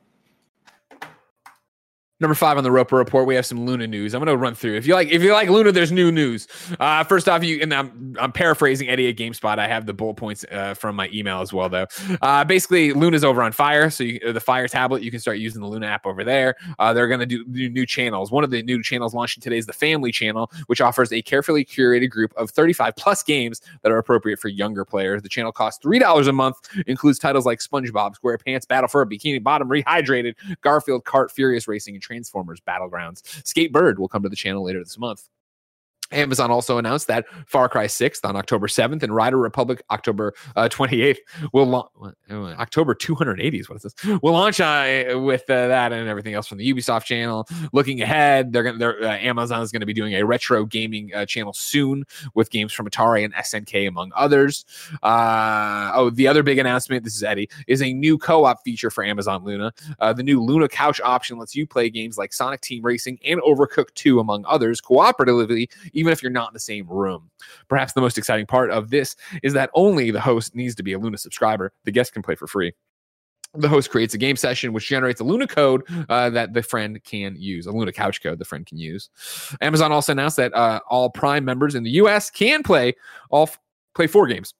Number five on the Roper Report, we have some Luna news. I'm going to run through. If you like, if you like Luna, there's new news. Uh, first off, you and I'm I'm paraphrasing Eddie at GameSpot. I have the bullet points uh, from my email as well, though. Uh, basically, Luna's over on Fire, so you, the Fire tablet, you can start using the Luna app over there. Uh, they're going to do new channels. One of the new channels launching today is the Family Channel, which offers a carefully curated group of thirty-five plus games that are appropriate for younger players. The channel costs three dollars a month, includes titles like SpongeBob SquarePants, Battle for a Bikini Bottom, Rehydrated, Garfield, Kart, Furious Racing, and Transformers Battlegrounds. Skatebird will come to the channel later this month. Amazon also announced that Far Cry six on October seventh and Rider Republic October uh, twenty-eighth will launch. October two hundred eighty is what it says. Will launch uh, with uh, that and everything else from the Ubisoft channel. Looking ahead, they're going. Uh, Amazon is going to be doing a retro gaming uh, channel soon with games from Atari and S N K among others. Uh, oh, the other big announcement. This is Eddie. Is a new co-op feature for Amazon Luna. Uh, the new Luna Couch option lets you play games like Sonic Team Racing and Overcooked two among others cooperatively. Even if you're not in the same room. Perhaps the most exciting part of this is that only the host needs to be a Luna subscriber. The guest can play for free. The host creates a game session, which generates a Luna code uh, that the friend can use, a Luna couch code the friend can use. Amazon also announced that uh, all Prime members in the U S can play all f- play four games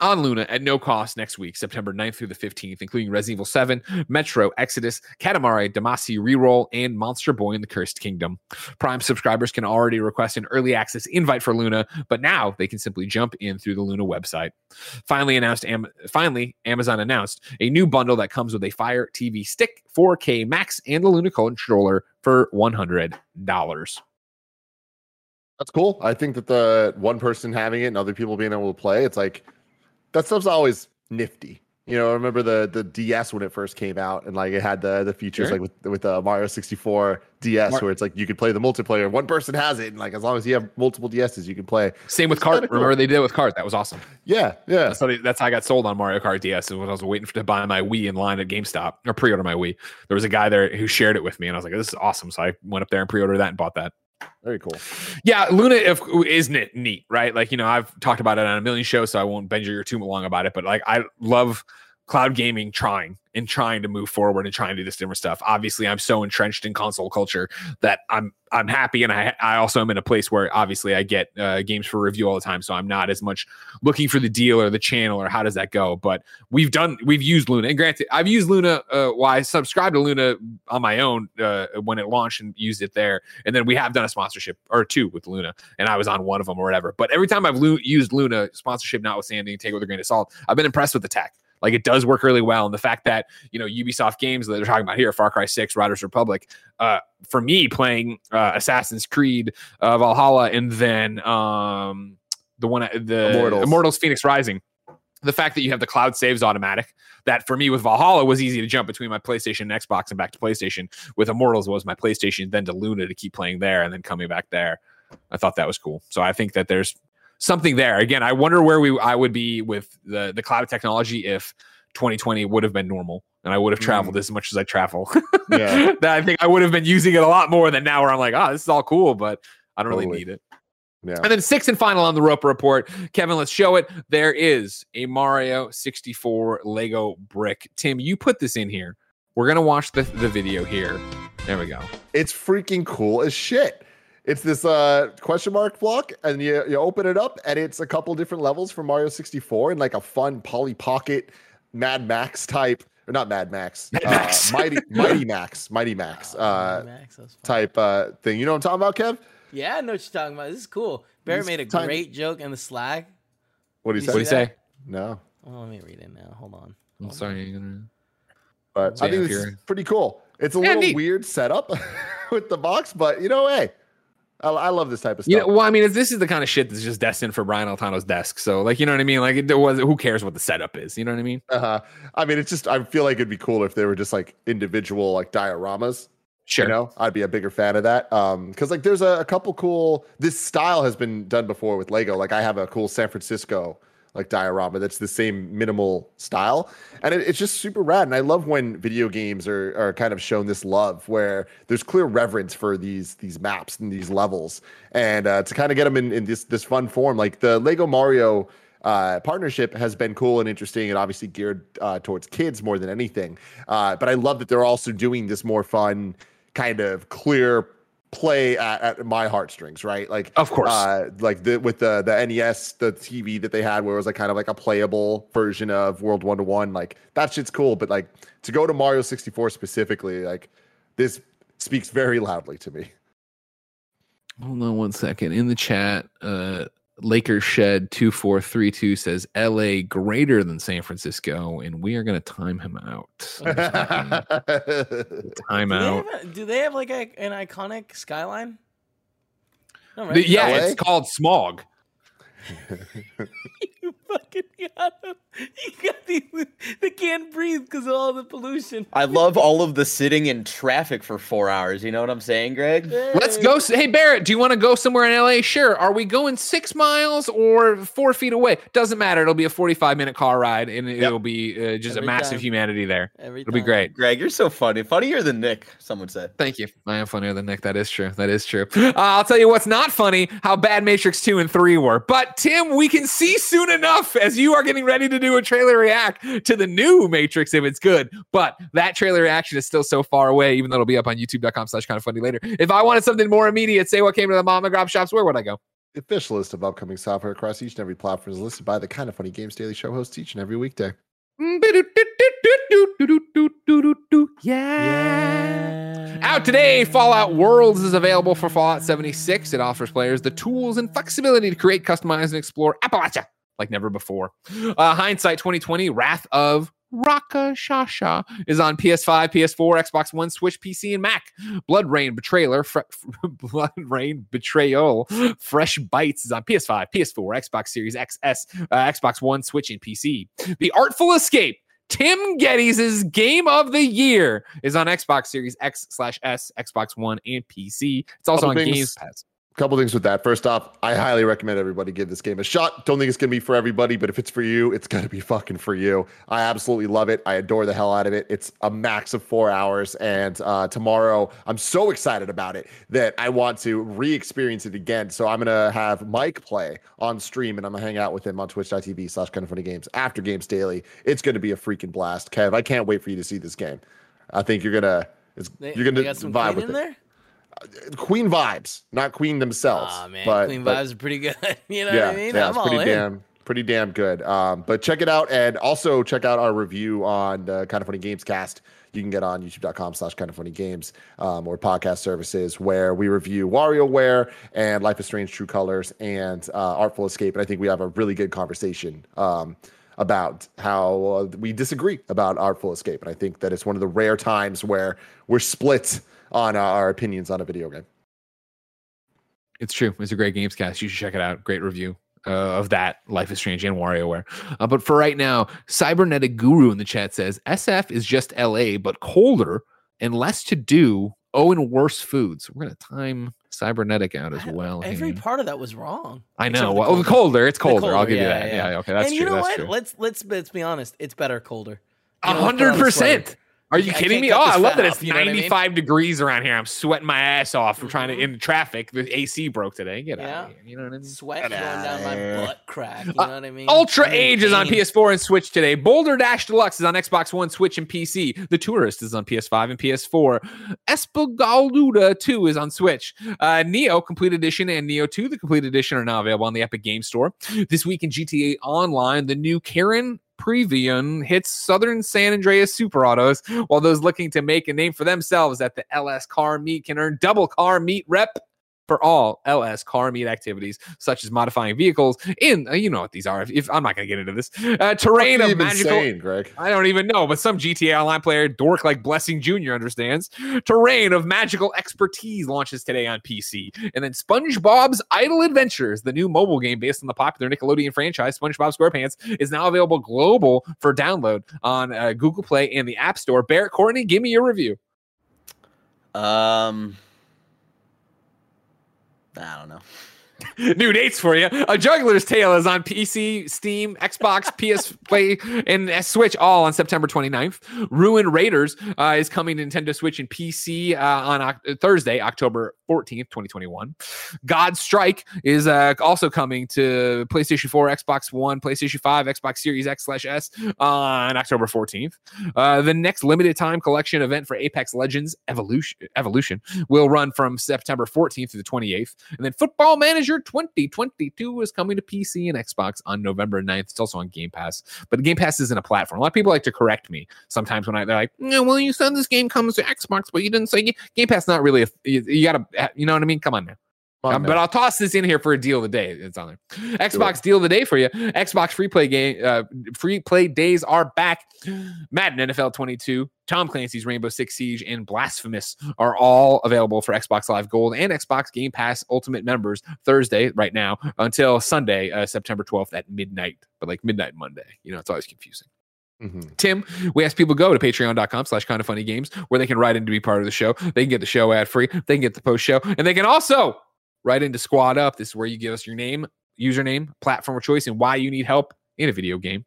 on Luna at no cost next week, September ninth through the fifteenth, including Resident Evil seven, Metro, Exodus, Katamari Damacy Reroll, and Monster Boy and the Cursed Kingdom. Prime subscribers can already request an early access invite for Luna, but now they can simply jump in through the Luna website. Finally, announced, Am- finally, Amazon announced a new bundle that comes with a Fire T V Stick, four K Max, and the Luna controller for one hundred dollars. That's cool. I think that the one person having it and other people being able to play, it's like, that stuff's always nifty. You know, I remember the the D S when it first came out, and like it had the the features sure. like with with uh, Mario sixty-four D S, Mar- where it's like you could play the multiplayer. One person has it, and like as long as you have multiple D Ss, you can play. Same with Kart. Cool. Remember they did it with Kart? That was awesome. Yeah, yeah. That's how, they, that's how I got sold on Mario Kart D S. And when I was waiting for to buy my Wii in line at GameStop or pre-order my Wii, there was a guy there who shared it with me, and I was like, "This is awesome!" So I went up there and pre-ordered that and bought that. Very cool. Yeah, Luna if, isn't it neat, right? Like, you know, I've talked about it on a million shows, so I won't bend your ear too long about it. But like, I love cloud gaming trying and trying to move forward and trying to do this different stuff. Obviously, I'm so entrenched in console culture that I'm I'm happy, and I I also am in a place where obviously I get uh, games for review all the time, so I'm not as much looking for the deal or the channel or how does that go. But we've done we've used Luna, and granted, I've used Luna. Uh, well, I subscribed to Luna on my own uh, when it launched and used it there, and then we have done a sponsorship or two with Luna, and I was on one of them or whatever. But every time I've lo- used Luna, sponsorship notwithstanding, take it with a grain of salt, I've been impressed with the tech. Like it does work really well, and the fact that you know Ubisoft games that they're talking about here, Far Cry six, Riders Republic, uh, for me playing uh, Assassin's Creed, uh, Valhalla, and then um, the one the Immortals. Immortals Phoenix Rising. The fact that you have the cloud saves automatic, that for me with Valhalla was easy to jump between my PlayStation and Xbox and back to PlayStation. With Immortals was my PlayStation, then to Luna to keep playing there, and then coming back there. I thought that was cool. So I think that there's something there. Again, I wonder where we I would be with the, the cloud technology if twenty twenty would have been normal and I would have traveled mm. as much as I travel. Yeah. That I think I would have been using it a lot more than now where I'm like, ah, oh, this is all cool, but I don't totally. really need it. Yeah. And then sixth and final on the Roper Report, Kevin, let's show it. There is a Mario sixty-four Lego brick. Tim, you put this in here. We're going to watch the, the video here. There we go. It's freaking cool as shit. It's this uh, question mark block, and you, you open it up, and it's a couple different levels from Mario sixty-four and like a fun Polly Pocket Mad Max type or not Mad Max, Mad uh, Max. Mighty Mighty Max, Mighty Max, oh, uh, Max type uh, thing. You know what I'm talking about, Kev? Yeah, I know what you're talking about. This is cool. Barry made a time... great joke in the Slack. What do you, you say? What do you say? No. Well, let me read it now. Hold on. Hold I'm sorry. On. But I think it's pretty cool. It's a yeah, little neat. weird setup with the box, but you know, hey, I, I love this type of stuff. You know, well, I mean, this is the kind of shit that's just destined for Brian Altano's desk. So, like, you know what I mean? Like, it, it was who cares what the setup is? You know what I mean? Uh-huh. I mean, it's just I feel like it'd be cool if they were just like individual like dioramas. Sure. You know, I'd be a bigger fan of that. Um, because like, there's a, a couple cool. This style has been done before with Lego. Like, I have a cool San Francisco like diorama that's the same minimal style, and it, it's just super rad. And I love when video games are are kind of shown this love where there's clear reverence for these these maps and these levels, and uh, to kind of get them in in this this fun form. Like the Lego Mario Uh, partnership has been cool and interesting, and obviously geared uh, towards kids more than anything. Uh, but I love that they're also doing this more fun, kind of clear play at, at my heartstrings, right? Like, of course, uh, like the, with the the N E S, the T V that they had, where it was like kind of like a playable version of World One to One. Like that shit's cool, but like to go to Mario sixty-four specifically, like this speaks very loudly to me. Hold on one second in the chat. Uh... Lakers Shed two four three two says L A greater than San Francisco, and we are going to time him out. time do out. They have, do they have like a, an iconic skyline? No, right? the, yeah, L A? It's called smog. You fucking got him. You got these. They can't breathe because of all the pollution. I love all of the sitting in traffic for four hours. You know what I'm saying, Greg? Hey. Let's go. Hey, Barrett, do you want to go somewhere in L A? Sure. Are we going six miles or four feet away? Doesn't matter. It'll be a forty-five minute car ride, and it'll yep. be uh, just Every a massive time. humanity there. Every it'll time. be great. Greg, you're so funny. Funnier than Nick, some would say. Thank you. I am funnier than Nick. That is true. That is true. Uh, I'll tell you what's not funny, how bad Matrix two and three were. But Tim, we can see soon enough as you are getting ready to do a trailer react to the new Matrix if it's good. But that trailer reaction is still so far away, even though it'll be up on youtube.com slash kind of funny later. If I wanted something more immediate, say what came to the mom and pop shops, where would I go? The official list of upcoming software across each and every platform is listed by the Kind of Funny Games Daily show hosts each and every weekday. Yeah. yeah. Out today, Fallout Worlds is available for Fallout seventy-six. It offers players the tools and flexibility to create, customize, and explore Appalachia like never before. Uh, Hindsight twenty twenty, Wrath of Rakshasa is on P S five, P S four, Xbox One, Switch, P C, and Mac. Blood Rain Betrayal, Fre- Blood Rain Betrayal, Fresh Bites is on P S five, P S four, Xbox Series X S, uh, Xbox One, Switch, and P C. The Artful Escape, Tim Gettys' Game of the Year, is on Xbox Series X slash S, Xbox One, and P C. It's also couple on Game Pass. A couple things with that. First off, I highly recommend everybody give this game a shot. Don't think it's going to be for everybody, but if it's for you, it's going to be fucking for you. I absolutely love it. I adore the hell out of it. It's a max of four hours, and uh, tomorrow I'm so excited about it that I want to re-experience it again. So I'm going to have Mike play on stream, and I'm going to hang out with him on twitch.tv slash kind of funny games after Games Daily. It's going to be a freaking blast. Kev, I can't wait for you to see this game. I think you're going to you're going to vibe with it. There? Queen vibes, not Queen themselves. Oh, man. But, Queen but, vibes are pretty good. You know yeah, what I mean? Yeah, I'm it's pretty in. damn, pretty damn good. Um, but check it out, and also check out our review on the Kind of Funny Games cast. You can get on youtube.com slash kind of funny games um, or podcast services where we review WarioWare and Life is Strange True Colors and uh, Artful Escape. And I think we have a really good conversation um, about how uh, we disagree about Artful Escape. And I think that it's one of the rare times where we're split on our opinions on a video game. It's true. It's a great games cast. You should check it out. Great review uh, of that, Life is Strange and WarioWare. Uh, but for right now, Cybernetic Guru in the chat says, S F is just L A, but colder and less to do, oh, and worse foods. We're going to time Cybernetic out as well. Every here. part of that was wrong. I know. The well, colder. colder. It's colder. colder. I'll give yeah, you that. Yeah. yeah, okay. That's and true. And you know that's what? True. Let's, let's, let's be honest. It's better colder. A hundred percent. Are you I kidding me? Oh, I love that it's you know ninety-five I mean? degrees around here. I'm sweating my ass off. I'm trying to in traffic. The A C broke today. Get yeah. out of here. You know what I mean? Sweat going down my butt crack. You know uh, what I mean? Ultra I mean, Age is on P S four and Switch today. Boulder Dash Deluxe is on Xbox One, Switch, and P C. The Tourist is on P S five and P S four. Espagaluda two is on Switch. Uh, Neo Complete Edition and Neo two, the Complete Edition, are now available on the Epic Game Store. This week in G T A Online, the new Karen Previon hits Southern San Andreas Super Autos, while those looking to make a name for themselves at the L S Car Meet can earn double car meet rep for all L S car meet activities, such as modifying vehicles in, uh, you know what these are. If, if I'm not going to get into this. Uh, terrain of magical... Saying, Greg? I don't even know, but some G T A Online player dork like Blessing Junior understands. Terrain of Magical Expertise launches today on P C. And then SpongeBob's Idle Adventures, the new mobile game based on the popular Nickelodeon franchise SpongeBob SquarePants, is now available global for download on uh, Google Play and the App Store. Barrett Courtney, give me your review. Um... I don't know. New dates for you. A Juggler's Tale is on P C, Steam, Xbox, P S Play, and Switch all on September twenty-ninth. Ruin Raiders uh, is coming to Nintendo Switch and P C uh, on o- Thursday, October fourteenth, twenty twenty-one. God Strike is uh, also coming to PlayStation four, Xbox One, PlayStation five, Xbox Series X/S on October fourteenth. Uh, the next limited time collection event for Apex Legends Evolution, Evolution will run from September fourteenth through the twenty-eighth. And then Football Manager twenty twenty-two is coming to P C and Xbox on November ninth. It's also on Game Pass, but Game Pass isn't a platform. A lot of people like to correct me sometimes when I they're like, no, well, you said this game comes to Xbox, but you didn't say Game, game Pass. Not really. A, you, you gotta, you know what I mean? Come on, man. Um, but I'll toss this in here for a deal of the day. It's on there. Xbox deal of the day for you. Xbox free play game. Uh, free play days are back. Madden N F L twenty-two, Tom Clancy's Rainbow Six Siege, and Blasphemous are all available for Xbox Live Gold and Xbox Game Pass Ultimate members Thursday right now until Sunday, uh, September twelfth at midnight. But like midnight Monday, you know, it's always confusing. Mm-hmm. Tim, we ask people to go to patreon.com slash kind of funny games where they can write in to be part of the show. They can get the show ad free. They can get the post show, and they can also right into Squad Up. This is where you give us your name, username, platform of choice, and why you need help in a video game.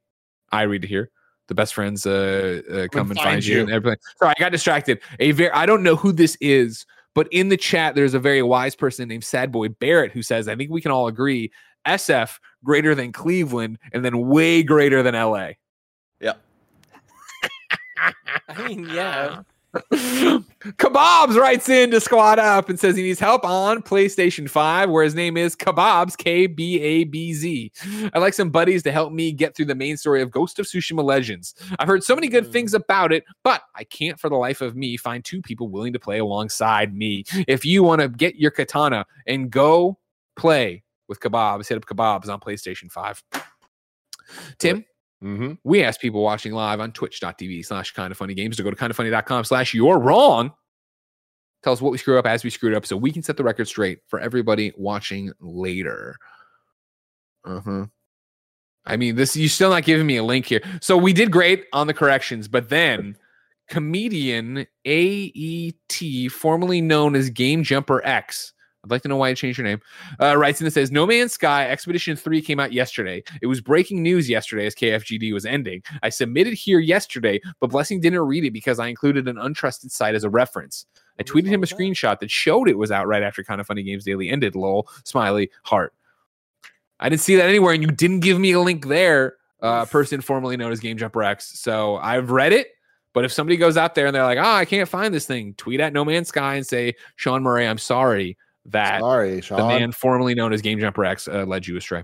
I read to hear the best friends uh, uh, come and find, find you. you and everything. Sorry, I got distracted. A very, I don't know who this is, but in the chat, there's a very wise person named Sad Boy Barrett who says, I think we can all agree, S F greater than Cleveland and then way greater than L A. Yeah. I mean, yeah. Kebabs writes in to Squad Up and says he needs help on PlayStation five, where his name is Kebabs, K B A B Z. I'd like some buddies to help me get through the main story of Ghost of Tsushima Legends. I've heard so many good mm. things about it, but I can't for the life of me find two people willing to play alongside me. If you want to get your katana and go play with Kebabs, hit up Kebabs on PlayStation five. Tim? Mm-hmm. We ask people watching live on twitch.tv slash kind of funny games to go to kindoffunny.com slash you're wrong. Tell us what we screw up as we screwed up so we can set the record straight for everybody watching later. Uh-huh. I mean, this you're still not giving me a link here. So we did great on the corrections, but then comedian A E T, formerly known as Game Jumper X, I'd like to know why you changed your name. Uh, writes in and says, No Man's Sky Expedition three came out yesterday. It was breaking news yesterday as K F G D was ending. I submitted here yesterday, but Blessing didn't read it because I included an untrusted site as a reference. I tweeted him a screenshot that showed it was out right after Kinda Funny Games Daily ended. Lol, smiley, heart. I didn't see that anywhere, and you didn't give me a link there, uh, person formerly known as Game Jumper X. So I've read it. But if somebody goes out there and they're like, ah, oh, I can't find this thing, tweet at No Man's Sky and say, Sean Murray, I'm sorry. That Sorry, the man formerly known as Game Jumper X uh, led you astray.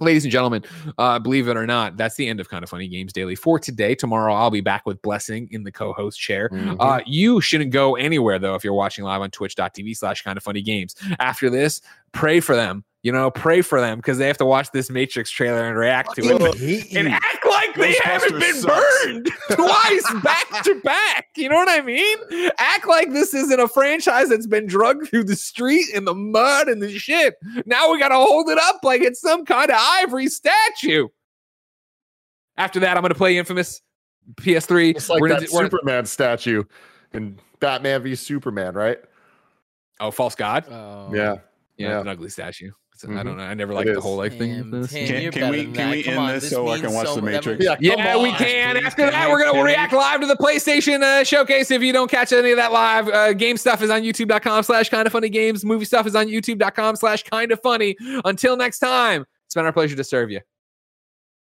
Ladies and gentlemen, uh, believe it or not, that's the end of Kinda Funny Games Daily for today. Tomorrow, I'll be back with Blessing in the co-host chair. Mm-hmm. Uh, you shouldn't go anywhere, though, if you're watching live on twitch.tv slash Kinda Funny Games. After this, pray for them. You know, pray for them because they have to watch this Matrix trailer and react to it and act like they haven't been sucks. burned twice back to back. You know what I mean? Act like this isn't a franchise that's been drugged through the street and the mud and the shit. Now we got to hold it up like it's some kind of ivory statue. After that, I'm going to play Infamous P S three. It's like we're that d- Superman statue in Batman v Superman, right? Oh, false god? Oh. Yeah. Yeah, yeah. It's an ugly statue. Mm-hmm. I don't know. I never liked the whole like thing. Damn, can, can we can we Come end on, this so I can watch so the Matrix? Yeah, yeah we can. Please, After that, we're gonna react live to the PlayStation uh, showcase. If you don't catch any of that live, uh, game stuff is on youtube.com slash kind of funny games. Movie stuff is on youtube.com slash kind of funny. Until next time, it's been our pleasure to serve you.